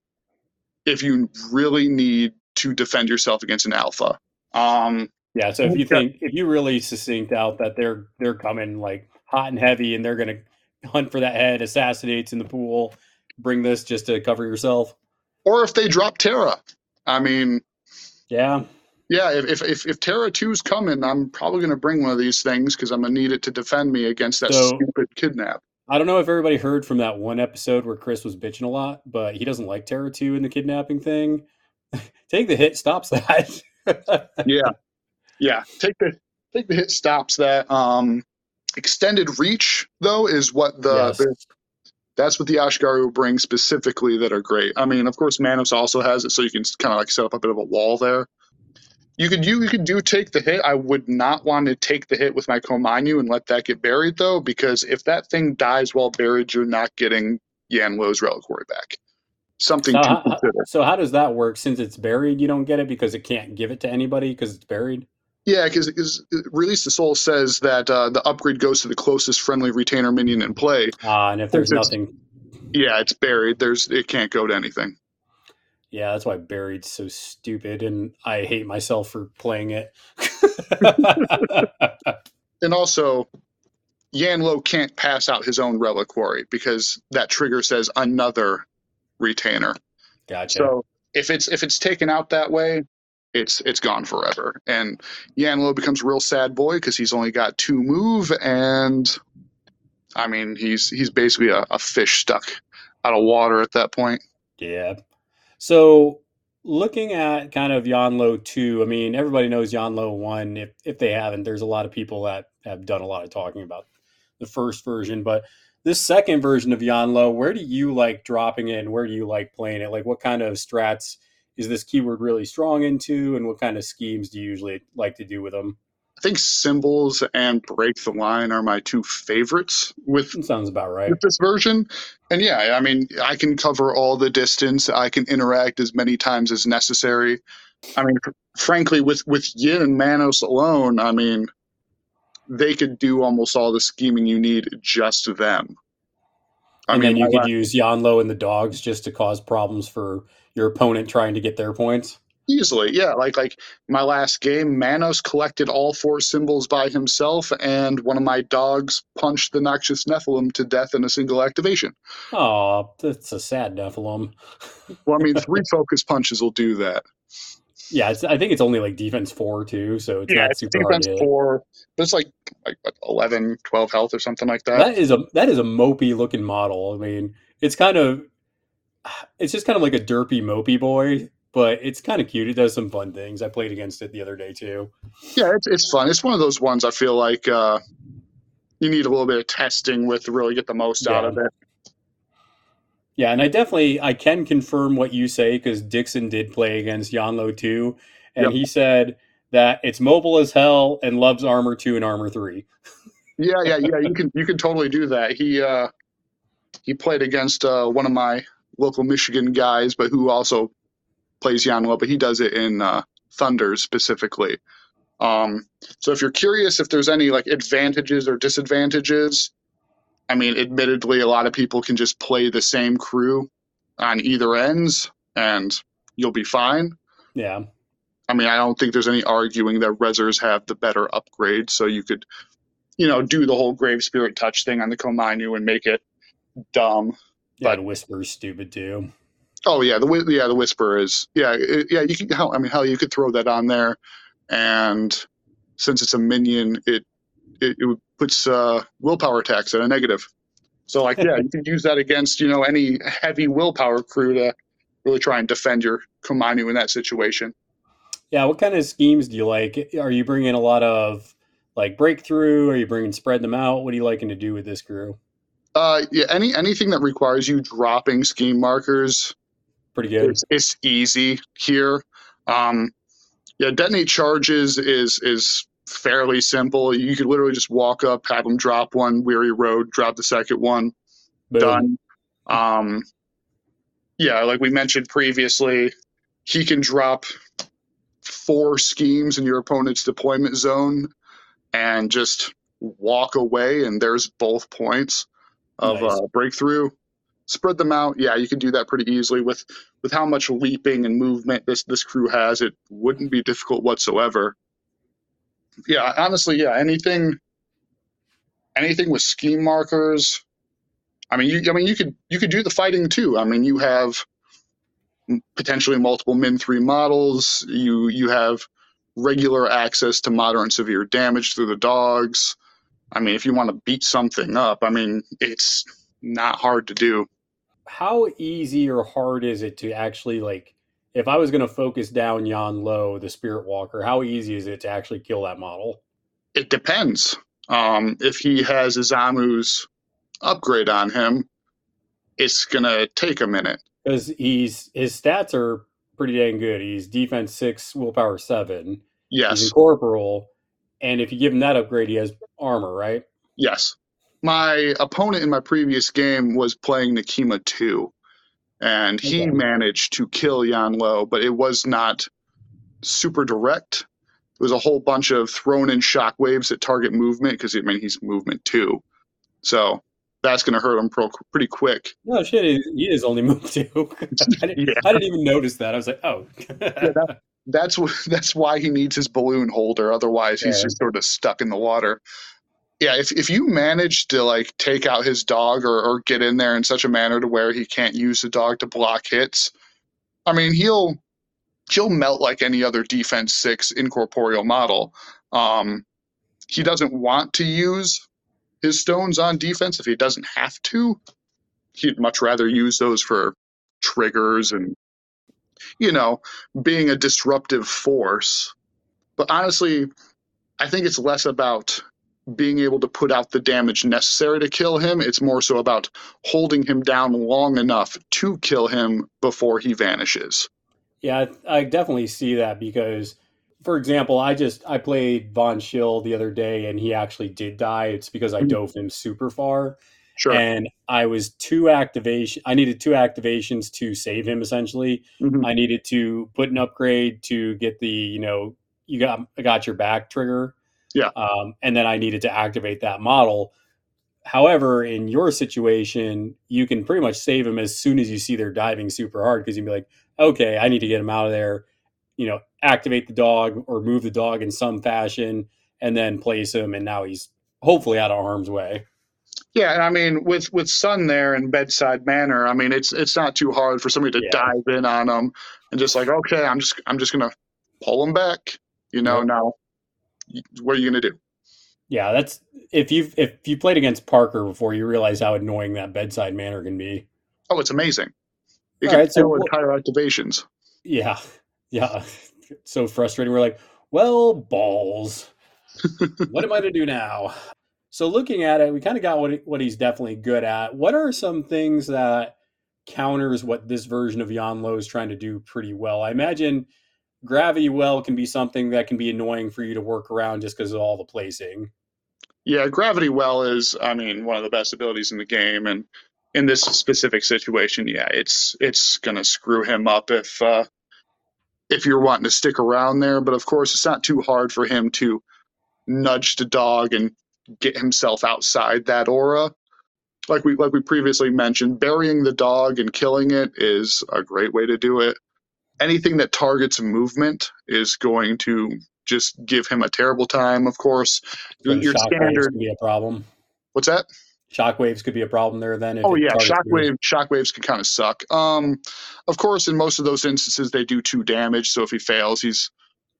if you really need to defend yourself against an alpha. Um, yeah, so if you think if you really succinct out that they're they're coming like hot and heavy and they're gonna hunt for that head, assassinates in the pool, bring this just to cover yourself. Or if they drop Terra. I mean Yeah. Yeah, if if if, if Terra two's coming, I'm probably gonna bring one of these things because I'm gonna need it to defend me against that so, stupid kidnap. I don't know if everybody heard from that one episode where Chris was bitching a lot, but he doesn't like Terra two and the kidnapping thing. Take the hit stops that. yeah. Yeah. Take the take the hit stops that. Um, extended reach though is what the, yes. the that's what the Ashigaru brings specifically that are great. I mean, of course Manos also has it, so you can kind of like set up a bit of a wall there. You could you, you could do take the hit. I would not want to take the hit with my Komainu and let that get buried, though, because if that thing dies while buried, you're not getting Yan Lo's reliquary back. Something so to how, consider. So how does that work? Since it's buried, you don't get it because it can't give it to anybody because it's buried? Yeah, because Release the Soul says that uh, the upgrade goes to the closest friendly retainer minion in play. Ah, uh, and if there's it's, nothing... Yeah, it's buried. There's It can't go to anything. Yeah, that's why Buried's so stupid, and I hate myself for playing it. And also, Yan Lo can't pass out his own reliquary because that trigger says another retainer. Gotcha. So if it's if it's taken out that way, it's it's gone forever. And Yan Lo becomes a real sad boy because he's only got two move, and I mean he's he's basically a, a fish stuck out of water at that point. Yeah. So looking at kind of Yan Lo two, I mean, everybody knows Yan Lo one. If if they haven't, there's a lot of people that have done a lot of talking about the first version. But this second version of Yan Lo, where do you like dropping it and where do you like playing it? Like what kind of strats is this keyword really strong into and what kind of schemes do you usually like to do with them? I think symbols and break the line are my two favorites with, sounds about right. with this version. And yeah, I mean, I can cover all the distance. I can interact as many times as necessary. I mean, frankly, with, with Yin and Manos alone, I mean, they could do almost all the scheming you need just them. I and mean, then you I could like, use Yan Lo and the dogs just to cause problems for your opponent trying to get their points. Easily, yeah. Like like my last game, Manos collected all four symbols by himself, and one of my dogs punched the Noxious Nephilim to death in a single activation. Oh, that's a sad Nephilim. Well, I mean, three focus punches will do that. Yeah, it's, I think it's only like defense four, too, so it's yeah, not super hard. Yeah, defense four, but it's like, like what, eleven, twelve health or something like that. That is a, that is a mopey-looking model. I mean, it's kind of... It's just kind of like a derpy, mopey boy. But it's kind of cute. It does some fun things. I played against it the other day, too. Yeah, it's it's fun. It's one of those ones I feel like uh, you need a little bit of testing with to really get the most yeah. out of it. Yeah, and I definitely, I can confirm what you say, because Dixon did play against Yan Lo two, and yep. he said that it's mobile as hell and loves Armor two and Armor three. yeah, yeah, yeah. You can you can totally do that. He, uh, he played against uh, one of my local Michigan guys, but who also... plays Yan Lo, but he does it in uh, Thunder specifically. Um, so if you're curious if there's any like advantages or disadvantages, I mean, admittedly, a lot of people can just play the same crew on either ends and you'll be fine. Yeah. I mean, I don't think there's any arguing that Rezzers have the better upgrade, so you could, you know, do the whole Grave Spirit Touch thing on the Komainu and make it dumb. Yeah, but Whisper's stupid too. Oh yeah, the yeah the whisper is yeah it, yeah you can hell, I mean hell you could throw that on there, and since it's a minion it it, it puts uh, willpower attacks at a negative, So, like, yeah, you could use that against, you know, any heavy willpower crew to really try and defend your Komainu in that situation. Yeah, what kind of schemes do you like? Are you bringing a lot of, like, breakthrough? Are you bringing spread them out? What are you liking to do with this crew? Uh, yeah, any anything that requires you dropping scheme markers. Pretty good. It's, it's easy here. Um, yeah, detonate charges is is fairly simple. You could literally just walk up, have them drop one, weary road, drop the second one, boom. Done. Um, yeah, like we mentioned previously, he can drop four schemes in your opponent's deployment zone and just walk away, and there's both points of nice. uh, breakthrough. Spread them out. Yeah, you can do that pretty easily with with how much leaping and movement this this crew has. It wouldn't be difficult whatsoever. Yeah, honestly, yeah, anything anything with scheme markers. I mean, you I mean you could you could do the fighting too. I mean, you have potentially multiple Min three models. You you have regular access to moderate and severe damage through the dogs. I mean, if you want to beat something up, I mean, it's not hard to do. How easy or hard is it to actually, like, if I was going to focus down Yan Lo, the Spirit Walker, how easy is it to actually kill that model? It depends. Um, if he has Izamu's upgrade on him, it's going to take a minute. Because he's his stats are pretty dang good. He's defense six, willpower seven. Yes. He's incorporeal. And if you give him that upgrade, he has armor, right? Yes. My opponent in my previous game was playing Nekima two, and he okay. managed to kill Yan Lo, but it was not super direct. It was a whole bunch of thrown in shockwaves at target movement, because I mean, he's movement two. So that's going to hurt him pro- pretty quick. No shit, he is only movement two. I, didn't, yeah. I didn't even notice that. I was like, oh. yeah, that, that's, that's why he needs his balloon holder. Otherwise, he's yeah. just sort of stuck in the water. Yeah, if if you manage to, like, take out his dog or, or get in there in such a manner to where he can't use the dog to block hits, I mean, he'll he'll melt like any other defense six incorporeal model. Um, he doesn't want to use his stones on defense if he doesn't have to. He'd much rather use those for triggers and, you know, being a disruptive force. But honestly, I think it's less about being able to put out the damage necessary to kill him. It's more so about holding him down long enough to kill him before he vanishes. Yeah, I definitely see that because, for example, I just, I played Von Schill the other day and he actually did die. It's because I mm-hmm. dove him super far. Sure. And I was two activation. I needed two activations to save him. Essentially, mm-hmm. I needed to put an upgrade to get the, you know, you got, got your back trigger. Yeah. Um, and then I needed to activate that model. However, in your situation, you can pretty much save them as soon as you see they're diving super hard, because you'd be like, okay, I need to get them out of there, you know, activate the dog or move the dog in some fashion and then place him. And now he's hopefully out of harm's way. Yeah. And I mean, with, with Sun there and bedside manner, I mean, it's, it's not too hard for somebody to yeah. dive in on them and just like, okay, I'm just, I'm just going to pull them back, you know, yeah. now. What are you going to do? Yeah, that's if you've if you played against Parker before, you realize how annoying that bedside manner can be. Oh, it's amazing. You All can right, kill so, entire activations. Yeah, yeah. It's so frustrating. We're like, well, balls. What am I to do now? So looking at it, we kind of got what what he's definitely good at. What are some things that counters what this version of Yan Lo is trying to do pretty well? I imagine Gravity Well can be something that can be annoying for you to work around just because of all the placing. Yeah, Gravity Well is, I mean, one of the best abilities in the game. And in this specific situation, yeah, it's it's going to screw him up if uh, if you're wanting to stick around there. But of course, it's not too hard for him to nudge the dog and get himself outside that aura. Like we like we previously mentioned, burying the dog and killing it is a great way to do it. Anything that targets movement is going to just give him a terrible time, of course. So your standard could be a problem. What's that? Shockwaves could be a problem there then. If oh, yeah. Shockwave, shockwaves can kind of suck. Um, of course, in most of those instances, they do two damage. So if he fails, he's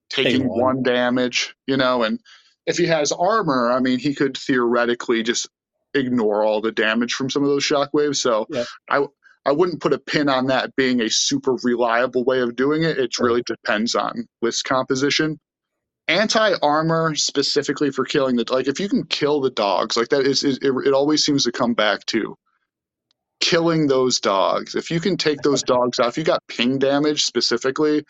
taking Take one. one damage, you know. And if he has armor, I mean, he could theoretically just ignore all the damage from some of those shockwaves. So yeah. I I wouldn't put a pin on that being a super reliable way of doing it. It really depends on list composition. Anti-armor specifically for killing the, like if you can kill the dogs, like that is, is it, it always seems to come back to killing those dogs. If you can take those dogs out, if you got ping damage specifically,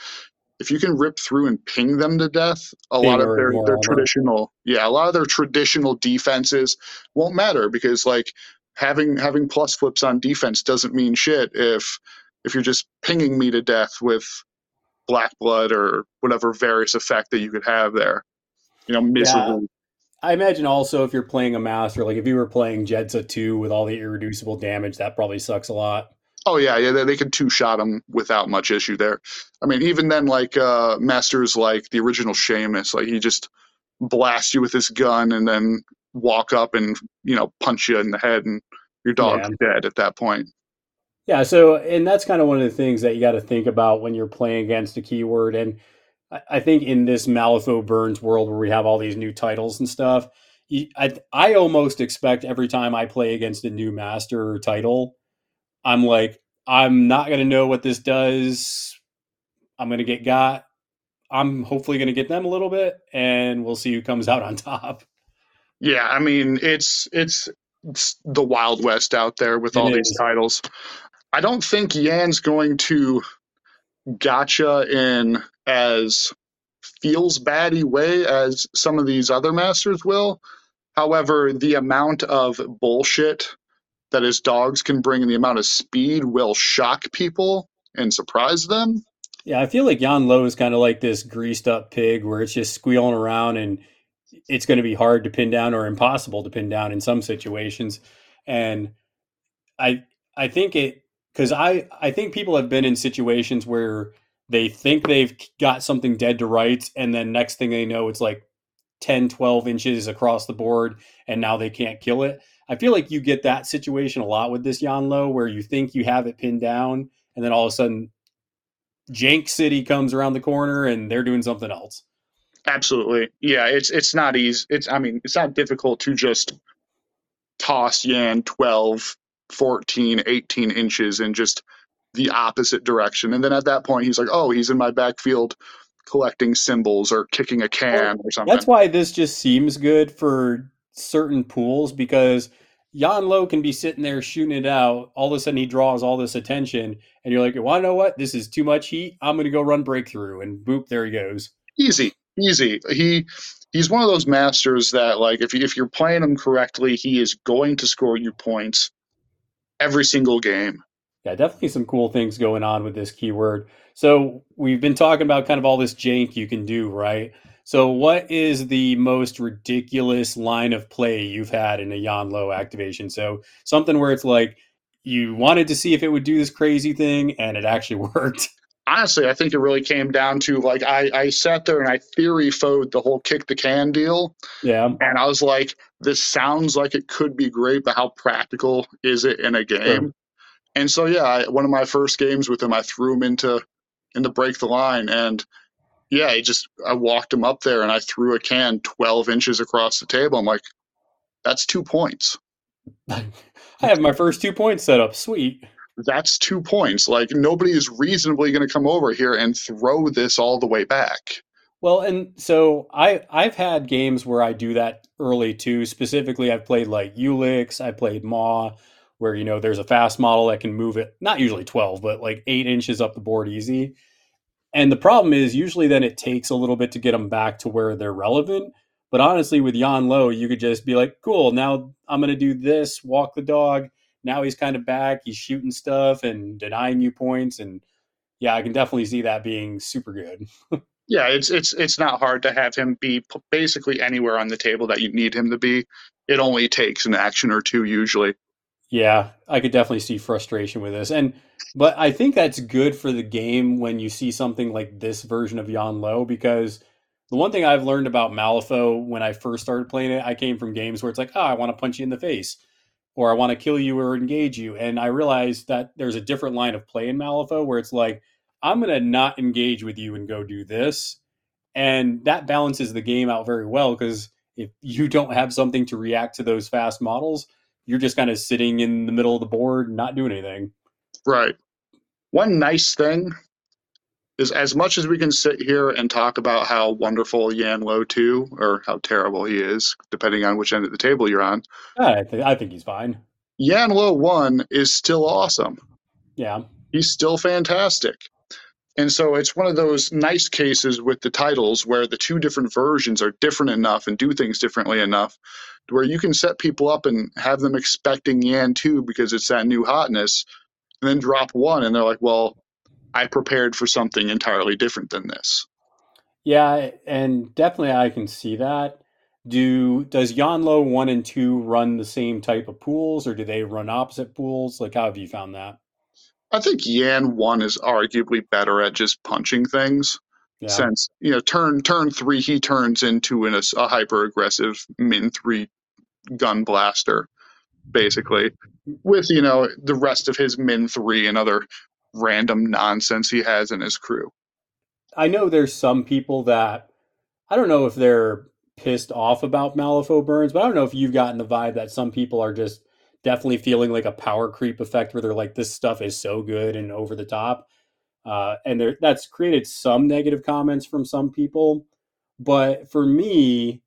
if you can rip through and ping them to death, a lot of their, their traditional, yeah, a lot of their traditional defenses won't matter because like having, having plus flips on defense doesn't mean shit if, if you're just pinging me to death with black blood or whatever various effect that you could have there, you know, miserable. Yeah. I imagine also if you're playing a master, like if you were playing Jedsa two with all the irreducible damage, that probably sucks a lot. Oh yeah. Yeah. They, they can two shot them without much issue there. I mean, even then like, uh, masters, like the original Seamus, like he just blasts you with his gun and then walk up and, you know, punch you in the head and your dog's yeah. dead at that point. Yeah, so, and that's kind of one of the things that you got to think about when you're playing against a keyword. And I, I think in this Malifaux Burns world where we have all these new titles and stuff, you, I, I almost expect every time I play against a new master or title, I'm like, I'm not going to know what this does. I'm going to get got. I'm hopefully going to get them a little bit, and we'll see who comes out on top. Yeah, I mean, it's it's, it's the Wild West out there with it all is. These titles. I don't think Yan's going to gotcha in as feels baddy way as some of these other masters will. However, the amount of bullshit that his dogs can bring and the amount of speed will shock people and surprise them. Yeah, I feel like Yan Lo is kind of like this greased up pig where it's just squealing around and it's going to be hard to pin down or impossible to pin down in some situations. And I I think it, Because I, I think people have been in situations where they think they've got something dead to rights, and then next thing they know, it's like ten, twelve inches across the board, and now they can't kill it. I feel like you get that situation a lot with this Yan Lo, where you think you have it pinned down, and then all of a sudden, Jank City comes around the corner, and they're doing something else. Absolutely. Yeah, it's it's not easy. It's I mean, it's not difficult to just toss Yan twelve fourteen, eighteen inches in just the opposite direction. And then at that point, he's like, oh, he's in my backfield collecting cymbals or kicking a can well, or something. That's why this just seems good for certain pools, because Yan Lo can be sitting there shooting it out. All of a sudden, he draws all this attention, and you're like, well, I know what? This is too much heat. I'm going to go run breakthrough, and boop, there he goes. Easy, easy. He... He's one of those masters that, like, if, you, if you're playing him correctly, he is going to score you points every single game. Yeah, definitely some cool things going on with this keyword. So we've been talking about kind of all this jank you can do, right? So what is the most ridiculous line of play you've had in a Yan Lo activation? So something where it's like you wanted to see if it would do this crazy thing and it actually worked. Honestly, I think it really came down to like I, I sat there and I theory foed the whole kick the can deal. Yeah. And I was like, this sounds like it could be great, but how practical is it in a game? Sure. And so, yeah, I, one of my first games with him, I threw him into, into break the line. And, yeah, I just I walked him up there and I threw a can twelve inches across the table. I'm like, that's two points. I have my first two points set up. Sweet. That's two points. Like, nobody is reasonably going to come over here and throw this all the way back. Well, and so I, I've had games where I do that early too. Specifically, I've played like Ulix, I played Maw, where, you know, there's a fast model that can move it, not usually twelve, but like eight inches up the board easy. And the problem is usually then it takes a little bit to get them back to where they're relevant. But honestly, with Yan Lo, you could just be like, cool, now I'm going to do this, walk the dog. Now he's kind of back, he's shooting stuff and denying you points. And yeah, I can definitely see that being super good. Yeah, it's it's it's not hard to have him be basically anywhere on the table that you need him to be. It only takes an action or two usually. Yeah, I could definitely see frustration with this. And but I think that's good for the game when you see something like this version of Yan Lo, because the one thing I've learned about Malifaux when I first started playing it, I came from games where it's like, oh, I want to punch you in the face, or I want to kill you or engage you. And I realized that there's a different line of play in Malifaux where it's like, I'm going to not engage with you and go do this. And that balances the game out very well, because if you don't have something to react to those fast models, you're just kind of sitting in the middle of the board, not doing anything. Right. One nice thing is, as much as we can sit here and talk about how wonderful Yan Lo two, or how terrible he is, depending on which end of the table you're on. I, th- I think he's fine. Yan Lo one is still awesome. Yeah. He's still fantastic. And so it's one of those nice cases with the titles where the two different versions are different enough and do things differently enough where you can set people up and have them expecting Yan two because it's that new hotness, and then drop one and they're like, well, I prepared for something entirely different than this. Yeah, and definitely I can see that. Do does Yan Lo one and two run the same type of pools, or do they run opposite pools? Like, how have you found that? I think Yan one is arguably better at just punching things. Yeah. Since, you know, turn turn three, he turns into an, a, a hyper-aggressive Min three gun blaster, basically, with, you know, the rest of his Min three and other random nonsense he has in his crew. I know there's some people that, I don't know if they're pissed off about Malifaux burns, but I don't know if you've gotten the vibe that some people are just definitely feeling like a power creep effect where they're like, this stuff is so good and over the top. Uh, and there, that's created some negative comments from some people. But for me,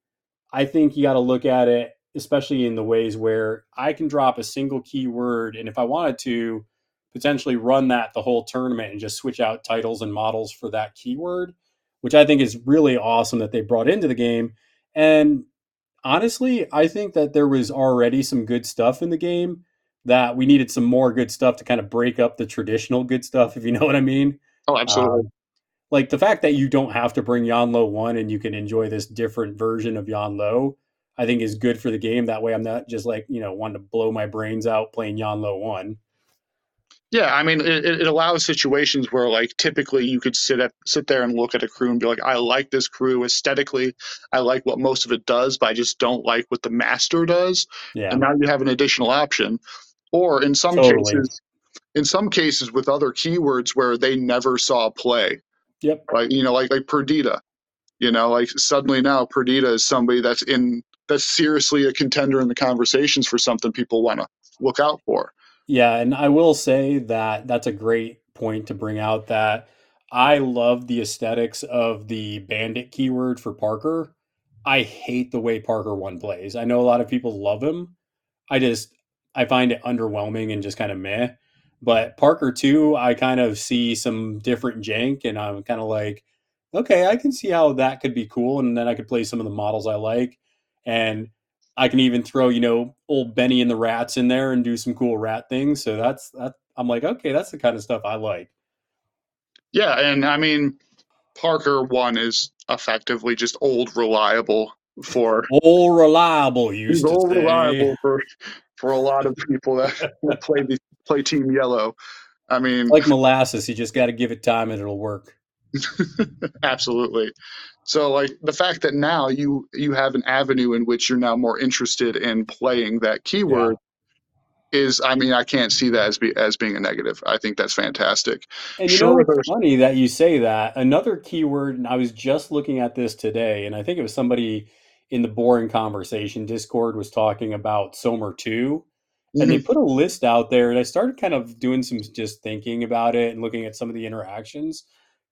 I think you got to look at it, especially in the ways where I can drop a single keyword, and if I wanted to, potentially run that the whole tournament and just switch out titles and models for that keyword, which I think is really awesome that they brought into the game. And honestly, I think that there was already some good stuff in the game, that we needed some more good stuff to kind of break up the traditional good stuff, if you know what I mean. Oh, absolutely. Um, like the fact that you don't have to bring Yan Lo one and you can enjoy this different version of Yan Lo, I think is good for the game. That way I'm not just like, you know, wanting to blow my brains out playing Yan Lo one. Yeah, I mean, it, it allows situations where, like, typically you could sit up, sit there and look at a crew and be like, I like this crew aesthetically. I like what most of it does, but I just don't like what the master does. Yeah. And now you have an additional option. Or in some totally. cases, in some cases with other keywords where they never saw play. Yep. Like, you know, like, like Perdita. You know, like suddenly now Perdita is somebody that's in that's seriously a contender in the conversations for something people want to look out for. Yeah, and I will say that that's a great point to bring out, that I love the aesthetics of the bandit keyword for Parker. I hate the way Parker one plays. I know a lot of people love him. I just, I find it underwhelming and just kind of meh. But Parker two, I kind of see some different jank, and I'm kind of like, okay, I can see how that could be cool. And then I could play some of the models I like. And I can even throw, you know, old Benny and the rats in there and do some cool rat things. So that's, that, I'm like, okay, that's the kind of stuff I like. Yeah. And I mean, Parker one is effectively just old reliable for old reliable. Used to old say. reliable for, for a lot of people that will play the play Team Yellow. I mean, like molasses, you just got to give it time and it'll work. Absolutely. So, like, the fact that now you you have an avenue in which you're now more interested in playing that keyword yeah. is, I mean, I can't see that as be, as being a negative. I think that's fantastic. And you sure, know, it's funny that you say that. Another keyword, and I was just looking at this today, and I think it was somebody in the Boring Conversation Discord was talking about Somer two, and mm-hmm. they put a list out there, and I started kind of doing some just thinking about it and looking at some of the interactions,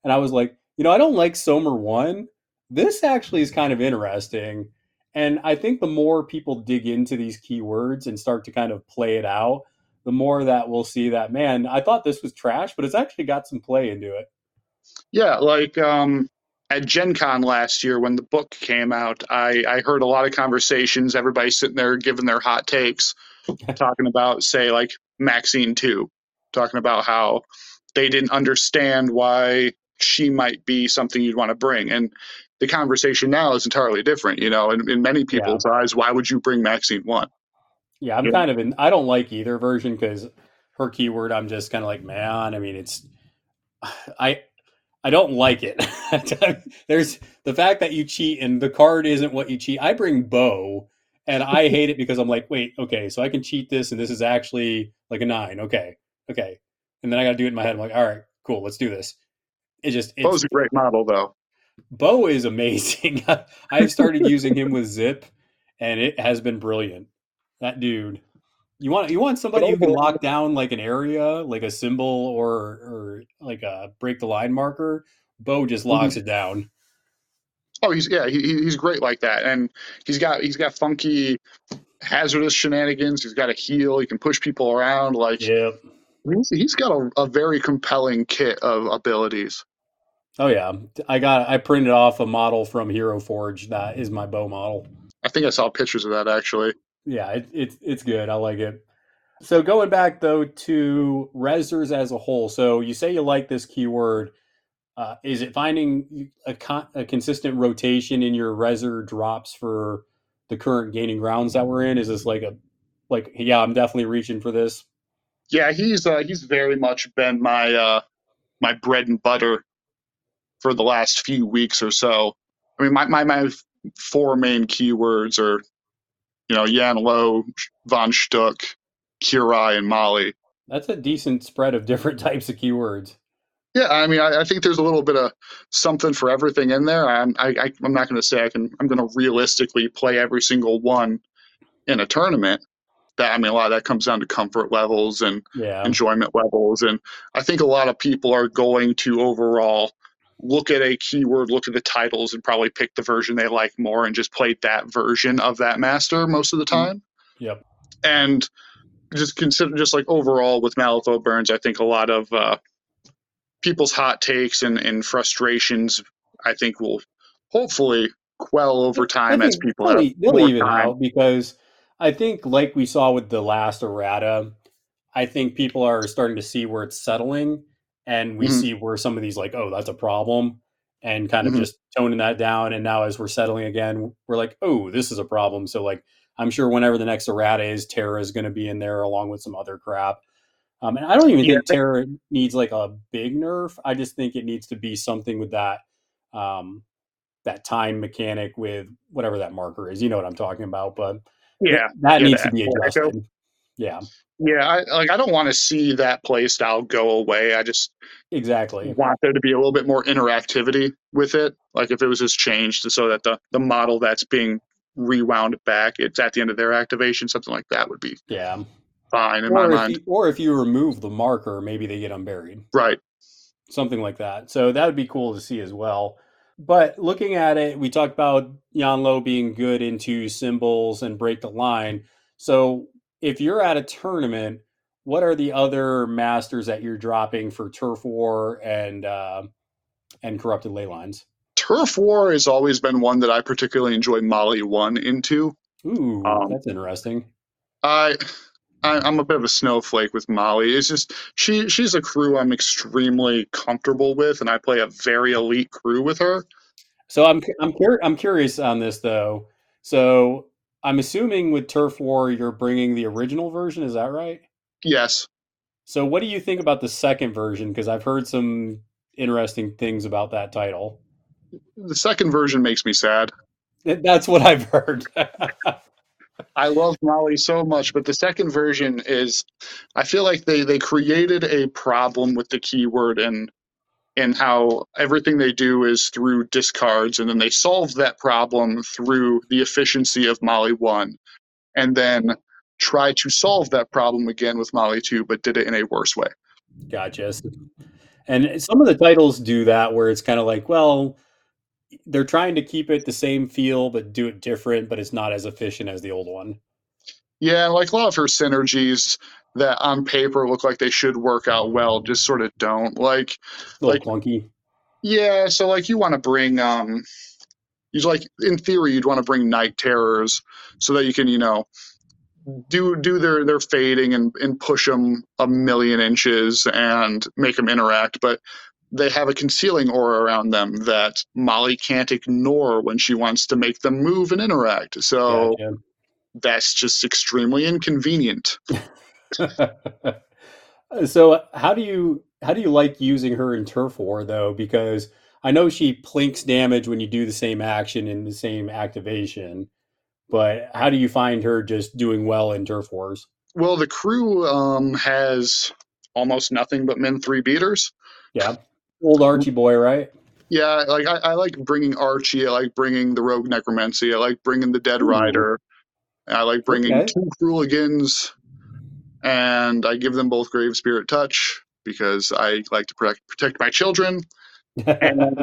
and I was like, you know, I don't like Somer one. This actually is kind of interesting. And I think the more people dig into these keywords and start to kind of play it out, the more that we'll see that, man, I thought this was trash, but it's actually got some play into it. Yeah, like um, at Gen Con last year when the book came out, I, I heard a lot of conversations, everybody sitting there giving their hot takes, talking about, say, like Maxine two, talking about how they didn't understand why she might be something you'd want to bring. And the conversation now is entirely different, you know, in, in many people's yeah. eyes, why would you bring Maxine one? Yeah, I'm yeah. kind of in, I don't like either version because her keyword, I'm just kind of like, man, I mean, it's, I, I don't like it. There's the fact that you cheat and the card isn't what you cheat. I bring Bo and I hate it because I'm like, wait, okay, so I can cheat this and this is actually like a nine. Okay. Okay. And then I got to do it in my head. I'm like, all right, cool. Let's do this. It just, Bo's a great model, though. Bo is amazing. I've started using him with Zip, and it has been brilliant. That dude You want you want somebody who can lock down like an area, like a symbol or or like a break the line marker. Bo just locks mm-hmm. it down. Oh, he's yeah, he, he's great like that, and he's got he's got funky, hazardous shenanigans. He's got a heel. He can push people around. Like yeah, he's, he's got a, a very compelling kit of abilities. Oh yeah, I got I printed off a model from Hero Forge that is my Bo model. I think I saw pictures of that actually. Yeah, it, it's it's good. I like it. So going back though to Rezzers as a whole. So you say you like this keyword. Uh, is it finding a, con- a consistent rotation in your Rezzer drops for the current gaining grounds that we're in? Is this like a like yeah, I'm definitely reaching for this. Yeah, he's uh, he's very much been my uh, my bread and butter for the last few weeks or so. I mean, my my, my four main keywords are, you know, Yan Lo, Von Stuck, Kirai, and Molly. That's a decent spread of different types of keywords. Yeah, I mean, I, I think there's a little bit of something for everything in there. I'm, I, I, I'm not going to say I can. I'm going to realistically play every single one in a tournament. That I mean, a lot of that comes down to comfort levels and yeah. enjoyment levels, and I think a lot of people are going to overall look at a keyword, look at the titles, and probably pick the version they like more, and just play that version of that master most of the time. Yep. And just consider, just like overall with Malifaux Burns, I think a lot of uh, people's hot takes and, and frustrations, I think, will hopefully quell over time as people have more time. Even out, because I think, like we saw with the last errata, I think people are starting to see where it's settling, and we mm-hmm. see where some of these, like, oh, that's a problem, and kind of mm-hmm. just toning that down. And now as we're settling again, we're like, oh, this is a problem. So, like, I'm sure whenever the next errata is, Terra is going to be in there along with some other crap. Um, and I don't even yeah. think Terra needs like a big nerf. I just think it needs to be something with that um, that time mechanic with whatever that marker is. You know what I'm talking about, but yeah, that yeah, needs that. to be adjusted. So, yeah, yeah. I, like I don't want to see that playstyle go away. I just exactly want there to be a little bit more interactivity with it. Like if it was just changed so that the the model that's being rewound back, it's at the end of their activation, something like that would be yeah. fine in or my if mind. You, or if you remove the marker, maybe they get unburied. Right. Something like that. So that would be cool to see as well. But looking at it, we talked about Yan Lo being good into symbols and break the line. So if you're at a tournament, what are the other masters that you're dropping for Turf War and uh, and Corrupted Ley Lines? Turf War has always been one that I particularly enjoy Molly one into. Ooh, um, that's interesting. I... I'm a bit of a snowflake with Molly. It's just she she's a crew I'm extremely comfortable with, and I play a very elite crew with her. So I'm I'm cur- I'm curious on this though. So I'm assuming with Turf War you're bringing the original version, is that right? Yes. So what do you think about the second version? Because I've heard some interesting things about that title. The second version makes me sad. That's what I've heard. I love Molly so much, but the second version is, I feel like they, they created a problem with the keyword and and how everything they do is through discards, and then they solved that problem through the efficiency of Molly one, and then tried to solve that problem again with Molly two, but did it in a worse way. Gotcha. And some of the titles do that where it's kind of like, well... they're trying to keep it the same feel, but do it different, but it's not as efficient as the old one. Yeah, like a lot of her synergies that on paper look like they should work out well, just sort of don't. Like, a little like, clunky. Yeah, so like you want to bring, um, you like in theory you'd want to bring Night Terrors so that you can, you know, do do their their fading and and push them a million inches and make them interact, but. They have a concealing aura around them that Molly can't ignore when she wants to make them move and interact. So yeah, yeah. That's just extremely inconvenient. So how do you how do you like using her in Turf War though? Because I know she plinks damage when you do the same action in the same activation, but how do you find her just doing well in Turf Wars? Well, the crew um, has almost nothing but Min three beaters. Yeah. Old Archie boy, right? Yeah, like I, I like bringing Archie. I like bringing the Rogue Necromancy. I like bringing the Dead Rider. I like bringing okay. two Crueligans. and I give them both Grave Spirit Touch because I like to protect, protect my children. And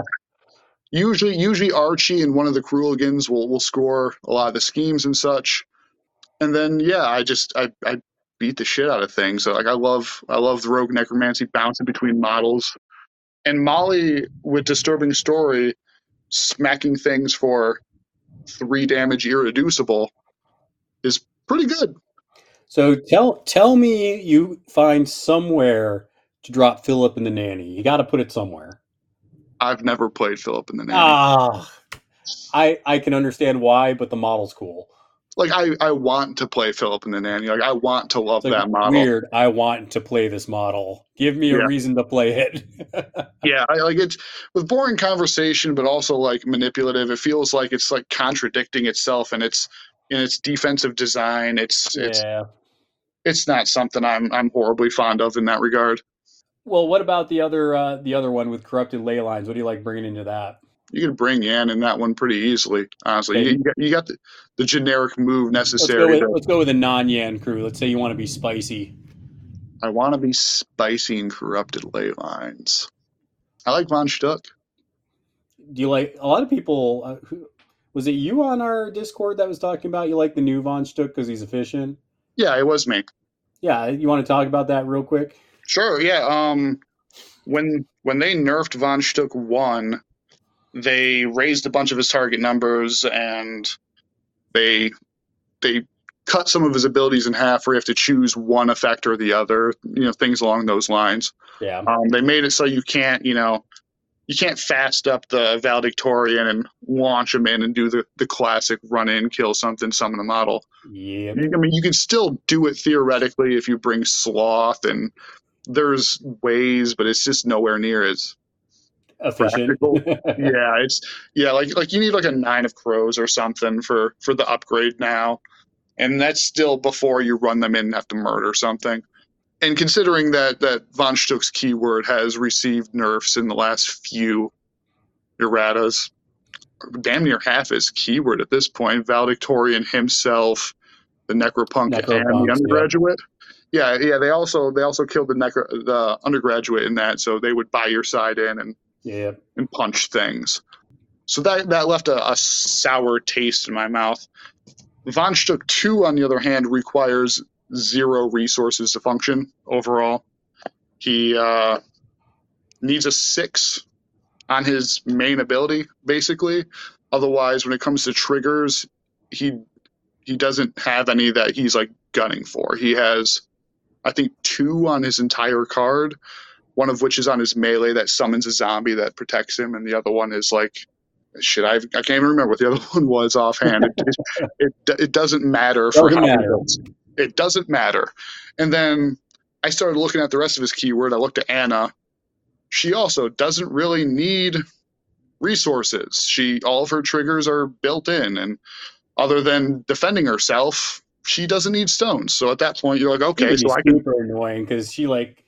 usually, usually Archie and one of the Crueligans will will score a lot of the schemes and such. And then yeah, I just I, I beat the shit out of things. So, like I love I love the Rogue Necromancy bouncing between models, and Molly with Disturbing Story smacking things for three damage irreducible is pretty good. So tell tell me you find somewhere to drop Philip and the Nanny. You got to put it somewhere. I've never played Philip and the Nanny. Ah, I I can understand why, but the model's cool. Like I, I want to play Philip and the Nanny. Like I want to love like that model. Weird. I want to play this model. Give me a yeah. reason to play it. yeah, I, like it's with boring conversation, but also like manipulative. It feels like it's like contradicting itself, and it's in its defensive design. It's it's yeah. it's not something I'm I'm horribly fond of in that regard. Well, what about the other uh, the other one with Corrupted Ley Lines? What do you like bringing into that? You can bring Yan in that one pretty easily, honestly. Okay. You, you got, you got the, the generic move necessary. Let's go with, let's go with a non-Yan crew. Let's say you want to be spicy. I want to be spicy and Corrupted Ley Lines. I like Von Stuck. Do you like a lot of people? Uh, who, was it you on our Discord that was talking about you like the new Von Stuck because he's efficient? Yeah, it was me. Yeah, you want to talk about that real quick? Sure. Yeah. Um, when when they nerfed Von Stuck one. They raised a bunch of his target numbers, and they they cut some of his abilities in half, where you have to choose one effect or the other. You know, things along those lines. Yeah. Um, they made it so you can't, you know, you can't fast up the Valedictorian and launch him in and do the, the classic run in, kill something, summon a model. Yeah. I mean, you can still do it theoretically if you bring Sloth, and there's ways, but it's just nowhere near as efficient. yeah, it's yeah, like like you need like a nine of crows or something for for the upgrade now, and that's still before you run them in and have to murder something. And considering that that Von Stuck's keyword has received nerfs in the last few erratas, damn near half his keyword at this point. Valedictorian himself, the Necropunk, Necropunk and the Undergraduate. Yeah. Yeah, yeah. They also they also killed the necro, the Undergraduate in that, so they would buy your side in and. Yeah, and punch things. So that that left a, a sour taste in my mouth. Von Stuck two, on the other hand, requires zero resources to function overall. He uh, needs a six on his main ability, basically. Otherwise, when it comes to triggers, he he doesn't have any that he's like gunning for. He has, I think, two on his entire card. One of which is on his melee that summons a zombie that protects him, and the other one is like, shit, I've, I can't even remember what the other one was offhand. It, it, it, it doesn't matter. It doesn't for how matter. It, it doesn't matter. And then I started looking at the rest of his keyword. I looked at Anna. She also doesn't really need resources. She all of her triggers are built in, and other than defending herself, she doesn't need stones. So at that point, you're like, okay, so I can. Super annoying because she like.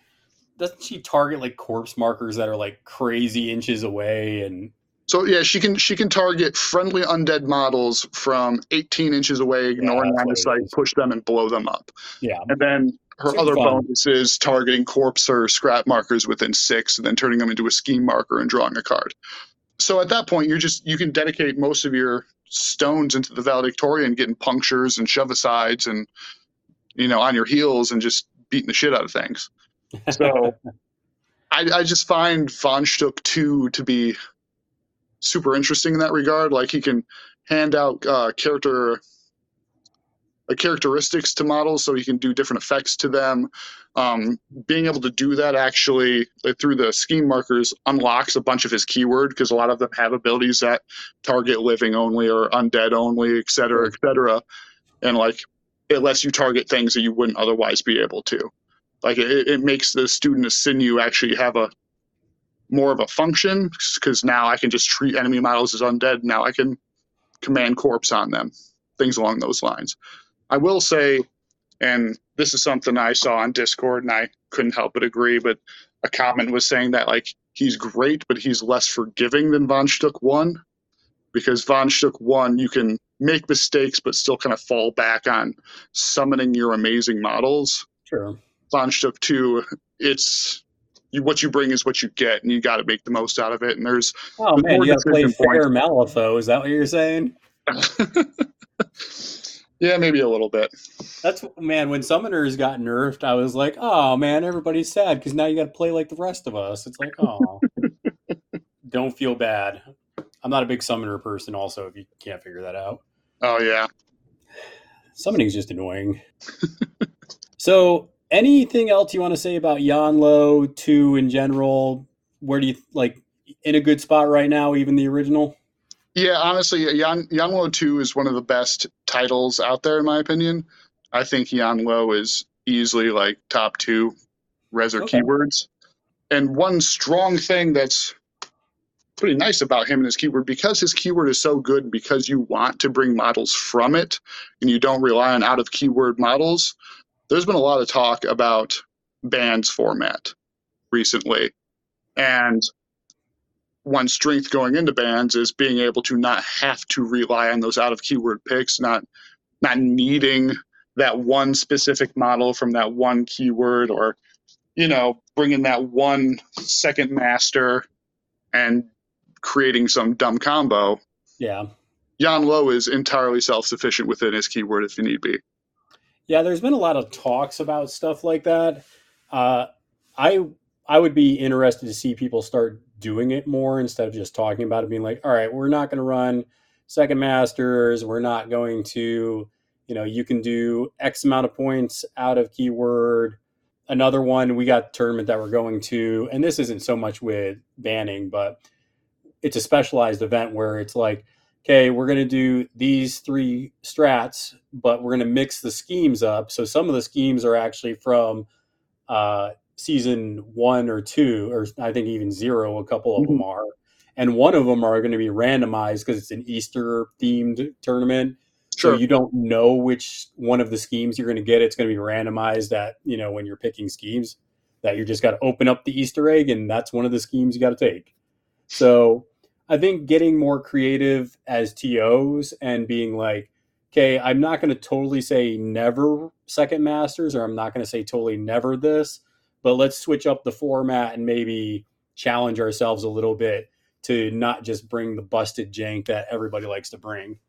Doesn't she target like corpse markers that are like crazy inches away? And so yeah, she can she can target friendly undead models from eighteen inches away, ignoring line of sight, push them and blow them up. Yeah, and then her Super other fun. bonus is targeting corpse or scrap markers within six, and then turning them into a scheme marker and drawing a card. So at that point, you're just you can dedicate most of your stones into the Valedictorian, getting punctures and shove asides, and you know on your heels and just beating the shit out of things. So I, I just find Von Stuck two to be super interesting in that regard. Like he can hand out uh, character uh, characteristics to models so he can do different effects to them. Um, being able to do that actually like, through the scheme markers unlocks a bunch of his keyword because a lot of them have abilities that target living only or undead only, et cetera, et cetera. And like it lets you target things that you wouldn't otherwise be able to. Like it, it makes the student of sinew actually have a more of a function because now I can just treat enemy models as undead. Now I can command corpse on them, things along those lines. I will say, and this is something I saw on Discord and I couldn't help but agree, but a comment was saying that like he's great, but he's less forgiving than Von Stuck one because Von Stuck one, you can make mistakes, but still kind of fall back on summoning your amazing models. Sure. Von Stuck two, it's you, what you bring is what you get, and you got to make the most out of it. And there's oh man, you got to play fair Malifaux. Is that what you're saying? Yeah, maybe a little bit. That's man. When Summoners got nerfed, I was like, oh man, everybody's sad because now you got to play like the rest of us. It's like, oh, don't feel bad. I'm not a big Summoner person. Also, if you can't figure that out. Oh yeah. Summoning's just annoying. So, anything else you want to say about Yan Lo two in general? Where do you like in a good spot right now? Even the original. Yeah, honestly, Yan, Yan Lo two is one of the best titles out there, in my opinion. I think Yan Lo is easily like top two Rezzers okay. keywords. And one strong thing that's pretty nice about him and his keyword, because his keyword is so good, because you want to bring models from it and you don't rely on out-of-keyword models, there's been a lot of talk about bands format recently. And one strength going into bands is being able to not have to rely on those out of keyword picks, not not needing that one specific model from that one keyword, or, you know, bringing that one second master and creating some dumb combo. Yeah. Yan Lo is entirely self-sufficient within his keyword if you need be. Yeah, there's been a lot of talks about stuff like that. Uh, I I would be interested to see people start doing it more instead of just talking about it, being like, all right, we're not going to run second masters. We're not going to, you know, you can do X amount of points out of keyword. Another one, we got a tournament that we're going to, and this isn't so much with banning, but it's a specialized event where it's like, okay, we're going to do these three strats, but we're going to mix the schemes up. So some of the schemes are actually from, uh, season one or two, or I think even zero, a couple of mm-hmm. them are. And one of them are going to be randomized because it's an Easter themed tournament. Sure. So you don't know which one of the schemes you're going to get. It's going to be randomized at, you know, when you're picking schemes, that you just got to open up the Easter egg and that's one of the schemes you got to take. So I think getting more creative as T Os and being like, okay, I'm not going to totally say never second masters, or I'm not going to say totally never this, but let's switch up the format and maybe challenge ourselves a little bit to not just bring the busted jank that everybody likes to bring.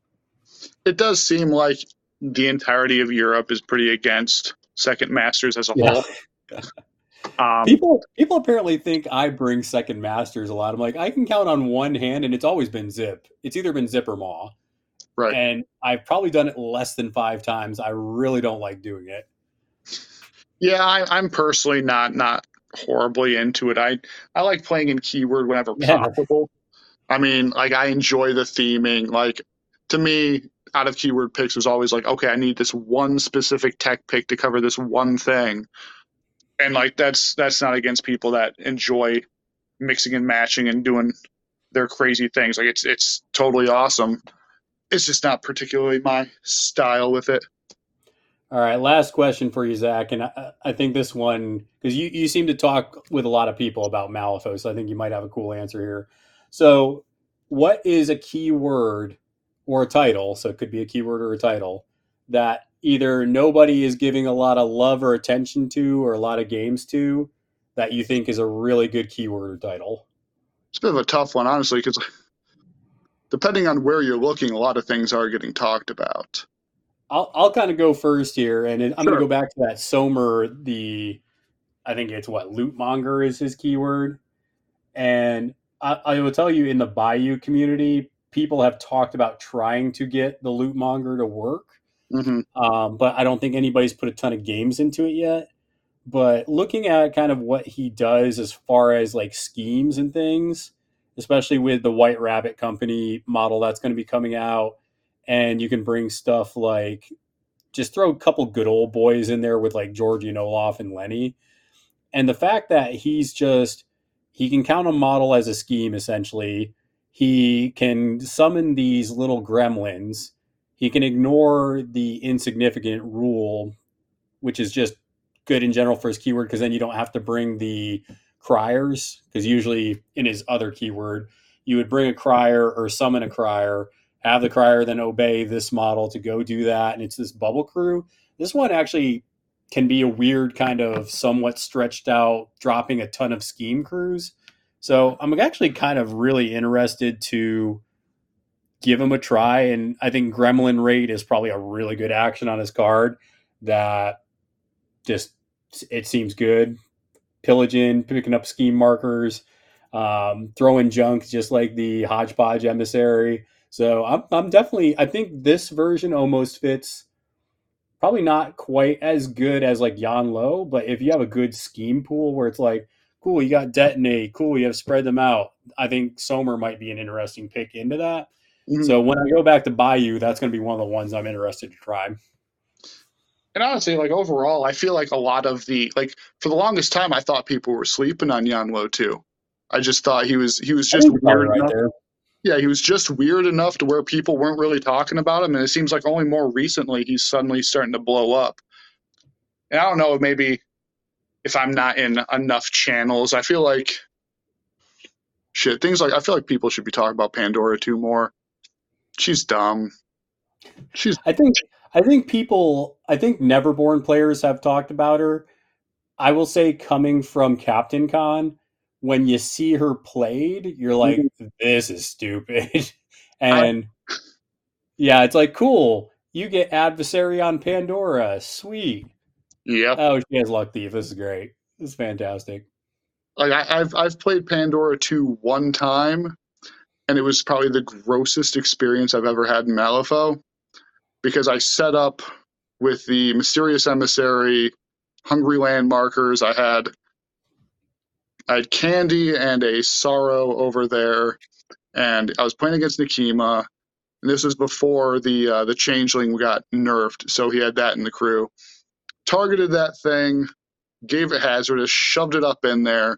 It does seem like the entirety of Europe is pretty against second masters as a yeah. whole. um, people people apparently think I bring second masters a lot. I'm like, I can count on one hand, and it's always been Zip. It's either been Zip or Maw. Right. And I've probably done it less than five times. I really don't like doing it. Yeah, I, I'm personally not not horribly into it. I, I like playing in keyword whenever yeah. possible. I mean, like, I enjoy the theming. Like, to me, out of keyword picks was always like, okay, I need this one specific tech pick to cover this one thing. And, like, that's that's not against people that enjoy mixing and matching and doing their crazy things. Like, it's it's totally awesome. It's just not particularly my style with it. All right, last question for you, Zach, and I, I think this one, because you, you seem to talk with a lot of people about Malifaux, so I think you might have a cool answer here. So what is a keyword or a title, so it could be a keyword or a title, that either nobody is giving a lot of love or attention to or a lot of games to that you think is a really good keyword or title? It's a bit of a tough one, honestly, because depending on where you're looking, a lot of things are getting talked about. I'll I'll kind of go first here, and I'm sure. going to go back to that Somer, the, I think it's what, Lootmonger is his keyword. And I, I will tell you, in the Bayou community, people have talked about trying to get the Lootmonger to work, mm-hmm. um, but I don't think anybody's put a ton of games into it yet. But looking at kind of what he does as far as like schemes and things, especially with the White Rabbit Company model that's going to be coming out, and you can bring stuff like, just throw a couple good old boys in there with like Georgie and Olaf and Lenny. And the fact that he's just, he can count a model as a scheme, essentially. He can summon these little gremlins. He can ignore the insignificant rule, which is just good in general for his keyword, because then you don't have to bring the criers, because usually in his other keyword, you would bring a crier or summon a crier, have the crier then obey this model to go do that, and it's this bubble crew. This one actually can be a weird kind of somewhat stretched out, dropping a ton of scheme cruise. So I'm actually kind of really interested to give him a try. And I think Gremlin Raid is probably a really good action on his card that just, it seems good. Pillaging, picking up scheme markers, um, throwing junk, just like the Hodgepodge Emissary. So I'm, I'm definitely, I think this version almost fits, probably not quite as good as like Yan Lo, but if you have a good scheme pool where it's like, cool, you got Detonate, cool, you have Spread Them Out, I think Somer might be an interesting pick into that. Mm-hmm. So when I go back to Bayou, that's going to be one of the ones I'm interested to try. And honestly, like overall, I feel like a lot of the, like for the longest time, I thought people were sleeping on Yan Lo too. I just thought he was, he was just weird right enough. There. Yeah, he was just weird enough to where people weren't really talking about him. And it seems like only more recently he's suddenly starting to blow up. And I don't know, maybe if I'm not in enough channels, I feel like shit, things like, I feel like people should be talking about Pandora too more. She's dumb. She's. I think, I think people, I think Neverborn players have talked about her. I will say, coming from Captain Con, when you see her played, you're like, this is stupid. And I... yeah, it's like, cool. You get Adversary on Pandora. Sweet. Yeah. Oh, she has Luck Thief. This is great. This is fantastic. Like I, I've I've played Pandora two one time, and it was probably the grossest experience I've ever had in Malifaux, because I set up with the Mysterious Emissary, Hungry Land markers. I had I had Candy and a Sorrow over there, and I was playing against Nekima. And this was before the uh, the Changeling got nerfed, so he had that in the crew. Targeted that thing, gave it Hazardous, shoved it up in there,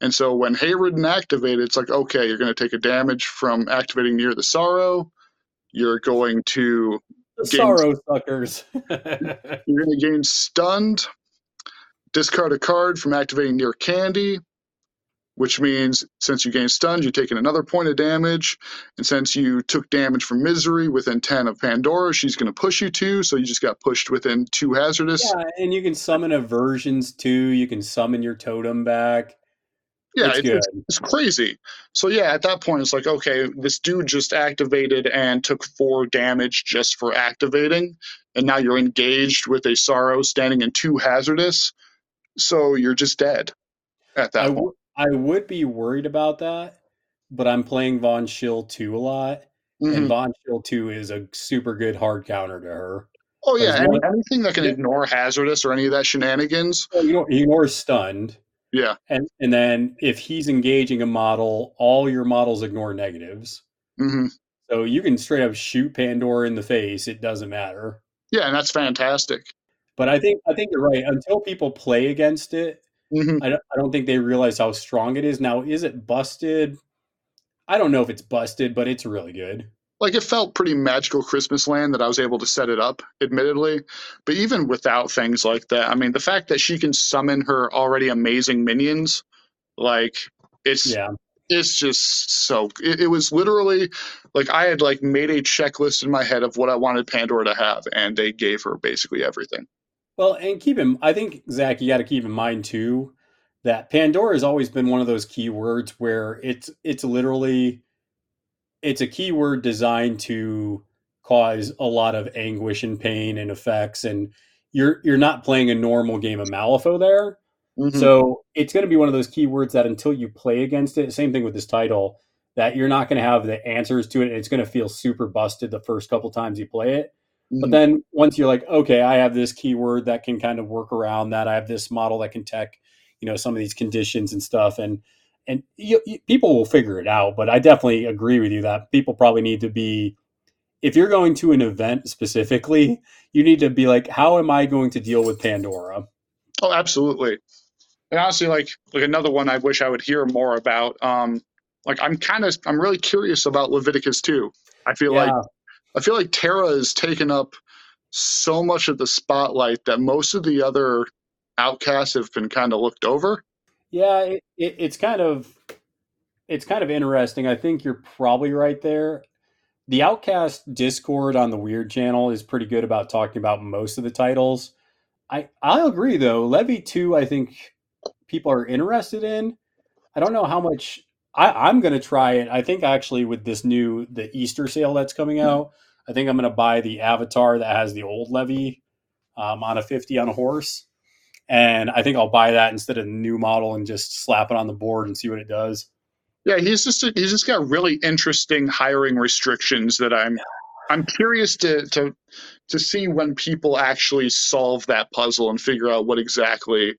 and so when Hayridden activated, it's like, okay, you're going to take a damage from activating near the Sorrow. You're going to the gain Sorrow st- suckers. You're going to gain stunned. Discard a card from activating near Candy, which means since you gain stunned, you're taking another point of damage. And since you took damage from Misery within ten of Pandora, she's going to push you two, so you just got pushed within two Hazardous. Yeah, and you can summon Aversions too. You can summon your Totem back. Yeah, it, it's, it's crazy. So yeah, at that point, it's like, okay, this dude just activated and took four damage just for activating, and now you're engaged with a Sorrow standing in two Hazardous. So you're just dead at that I w- point. I would be worried about that, but I'm playing Von Schill two a lot, mm-hmm. and Von Schill two is a super good hard counter to her. Oh, yeah, any, one, anything that can yeah. ignore Hazardous or any of that shenanigans. Well, you know, ignore Stunned. Yeah. And and then if he's engaging a model, all your models ignore negatives. Mm-hmm. So you can straight up shoot Pandora in the face. It doesn't matter. Yeah, and that's fantastic. But I think I think you're right. Until people play against it, mm-hmm. I, don't, I don't think they realize how strong it is. Now, is it busted? I don't know if it's busted, but it's really good. Like, it felt pretty magical Christmas land that I was able to set it up, admittedly. But even without things like that, I mean, the fact that she can summon her already amazing minions, like, it's... yeah. It's just so it, it was literally like I had like made a checklist in my head of what I wanted Pandora to have, and they gave her basically everything. Well, and keep in, I think, Zach, you got to keep in mind too that Pandora has always been one of those keywords where it's it's literally it's a keyword designed to cause a lot of anguish and pain and effects, and you're you're not playing a normal game of Malifaux there. Mm-hmm. So it's going to be one of those keywords that until you play against it, same thing with this title, that you're not going to have the answers to it. It's going to feel super busted the first couple times you play it. Mm-hmm. But then once you're like, okay, I have this keyword that can kind of work around that. I have this model that can tech, you know, some of these conditions and stuff. And, and you, you, people will figure it out. But I definitely agree with you that people probably need to be, if you're going to an event specifically, you need to be like, how am I going to deal with Pandora? Oh, absolutely. And honestly, like like another one I wish I would hear more about. Um, like I'm kind of I'm really curious about Leviticus two. I feel yeah. like I feel like Terra has taken up so much of the spotlight that most of the other outcasts have been kind of looked over. Yeah, it, it, it's kind of it's kind of interesting. I think you're probably right there. The Outcast Discord on the Weird Channel is pretty good about talking about most of the titles. I, I'll agree, though. Levy two, I think people are interested in. I don't know how much... I, I'm going to try it. I think, actually, with this new... the Easter sale that's coming out, I think I'm going to buy the avatar that has the old Levy um, on a fifty on a horse. And I think I'll buy that instead of the new model and just slap it on the board and see what it does. Yeah, he's just a, he's just got really interesting hiring restrictions that I'm... I'm curious to, to to see when people actually solve that puzzle and figure out what exactly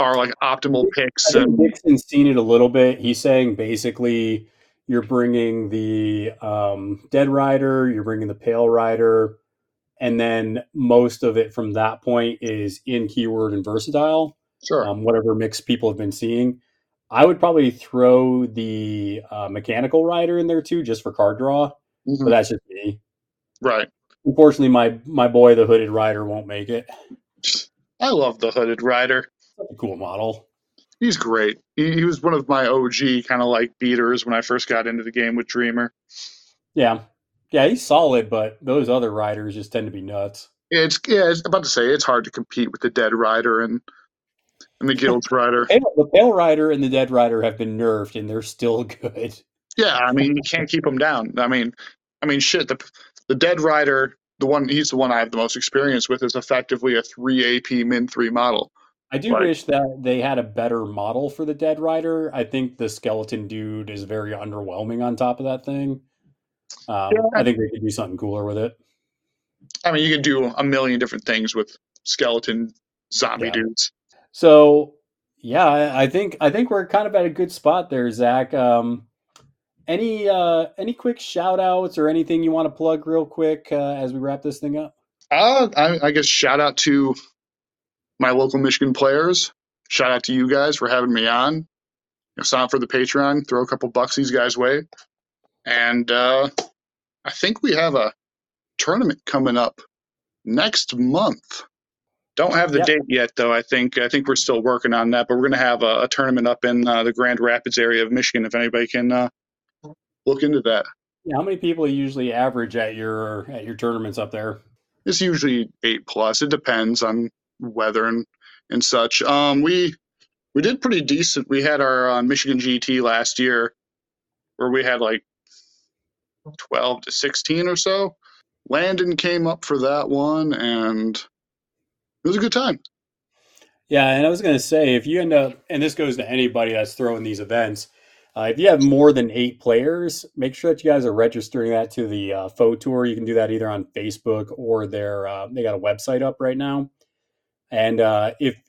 are like optimal picks. I think Dixon's seen it a little bit. He's saying basically you're bringing the um, Dead Rider, you're bringing the Pale Rider, and then most of it from that point is in keyword and versatile. Sure. Um, whatever mix people have been seeing. I would probably throw the uh, Mechanical Rider in there too, just for card draw. Mm-hmm. But that's just me. Right. Unfortunately, my, my boy, the Hooded Rider, won't make it. I love the Hooded Rider. That's a cool model. He's great. He, he was one of my O G kind of like beaters when I first got into the game with Dreamer. Yeah. Yeah, he's solid, but those other riders just tend to be nuts. It's yeah, I was about to say, it's hard to compete with the Dead Rider and, and the Guild Rider. The Pale Rider and the Dead Rider have been nerfed, and they're still good. Yeah, I mean, you can't keep him down. I mean, I mean, shit. The the Dead Rider, the one he's the one I have the most experience with, is effectively a three A P min three model. I do like, wish that they had a better model for the Dead Rider. I think the skeleton dude is very underwhelming on top of that thing. Um, yeah. I think they could do something cooler with it. I mean, you can do a million different things with skeleton zombie yeah. dudes. So yeah, I think I think we're kind of at a good spot there, Zach. Um, Any uh, any quick shout outs or anything you want to plug real quick uh, as we wrap this thing up? Uh, I, I guess shout out to my local Michigan players. Shout out to you guys for having me on. If sign up for the Patreon, throw a couple bucks these guys' way. And uh, I think we have a tournament coming up next month. Don't have the yep. date yet, though. I think I think we're still working on that, but we're going to have a, a tournament up in uh, the Grand Rapids area of Michigan if anybody can uh, look into that. Yeah, how many people usually average at your at your tournaments up there? It's usually eight plus. It depends on weather and, and such. Um, we we did pretty decent. We had our uh, Michigan G T last year, where we had like twelve to sixteen or so. Landon came up for that one, and it was a good time. Yeah, and I was going to say, if you end up, and this goes to anybody that's throwing these events. Uh, if you have more than eight players, make sure that you guys are registering that to the uh, F O Tour. You can do that either on Facebook or their uh, they got a website up right now. And uh, if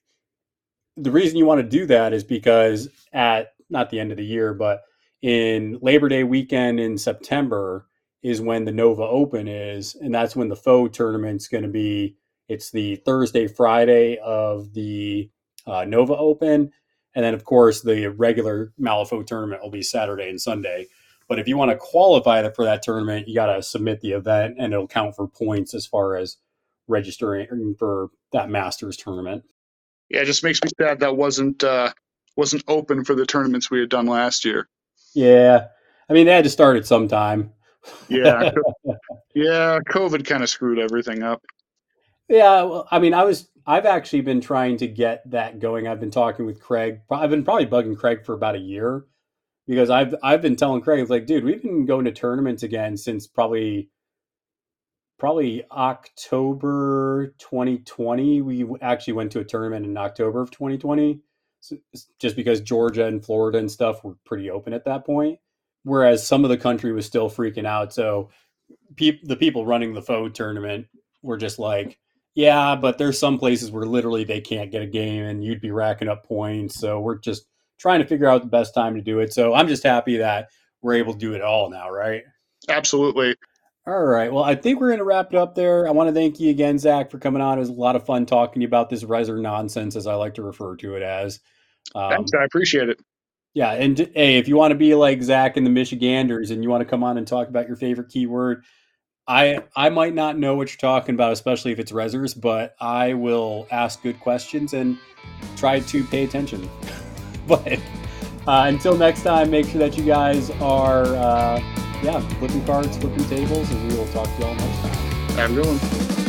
the reason you want to do that is because at not the end of the year, but in Labor Day weekend in September is when the Nova Open is, and that's when the F O tournament's going to be. It's the Thursday, Friday of the uh, Nova Open. And then, of course, the regular Malifaux tournament will be Saturday and Sunday. But if you want to qualify for that tournament, you got to submit the event, and it'll count for points as far as registering for that Masters tournament. Yeah, it just makes me sad that wasn't uh, wasn't open for the tournaments we had done last year. Yeah. I mean, they had to start at some time. Yeah. yeah, COVID kind of screwed everything up. Yeah, well, I mean, I was... I've actually been trying to get that going. I've been talking with Craig. I've been probably bugging Craig for about a year because I've I've been telling Craig, like, dude, we've been going to tournaments again since probably probably October twenty twenty. We actually went to a tournament in October of twenty twenty, so just because Georgia and Florida and stuff were pretty open at that point, whereas some of the country was still freaking out. So pe- the people running the F O tournament were just like, yeah, but there's some places where literally they can't get a game and you'd be racking up points. So we're just trying to figure out the best time to do it. So I'm just happy that we're able to do it all now, right? Absolutely. All right. Well, I think we're going to wrap it up there. I want to thank you again, Zach, for coming on. It was a lot of fun talking to you about this Rezzers nonsense, as I like to refer to it as. Um, Thanks. I appreciate it. Yeah. And hey, if you want to be like Zach and the Michiganders and you want to come on and talk about your favorite keyword, I I might not know what you're talking about, especially if it's Rezzers, but I will ask good questions and try to pay attention. But uh, until next time, make sure that you guys are, uh, yeah, flipping cards, flipping tables, and we will talk to you all next time. Everyone.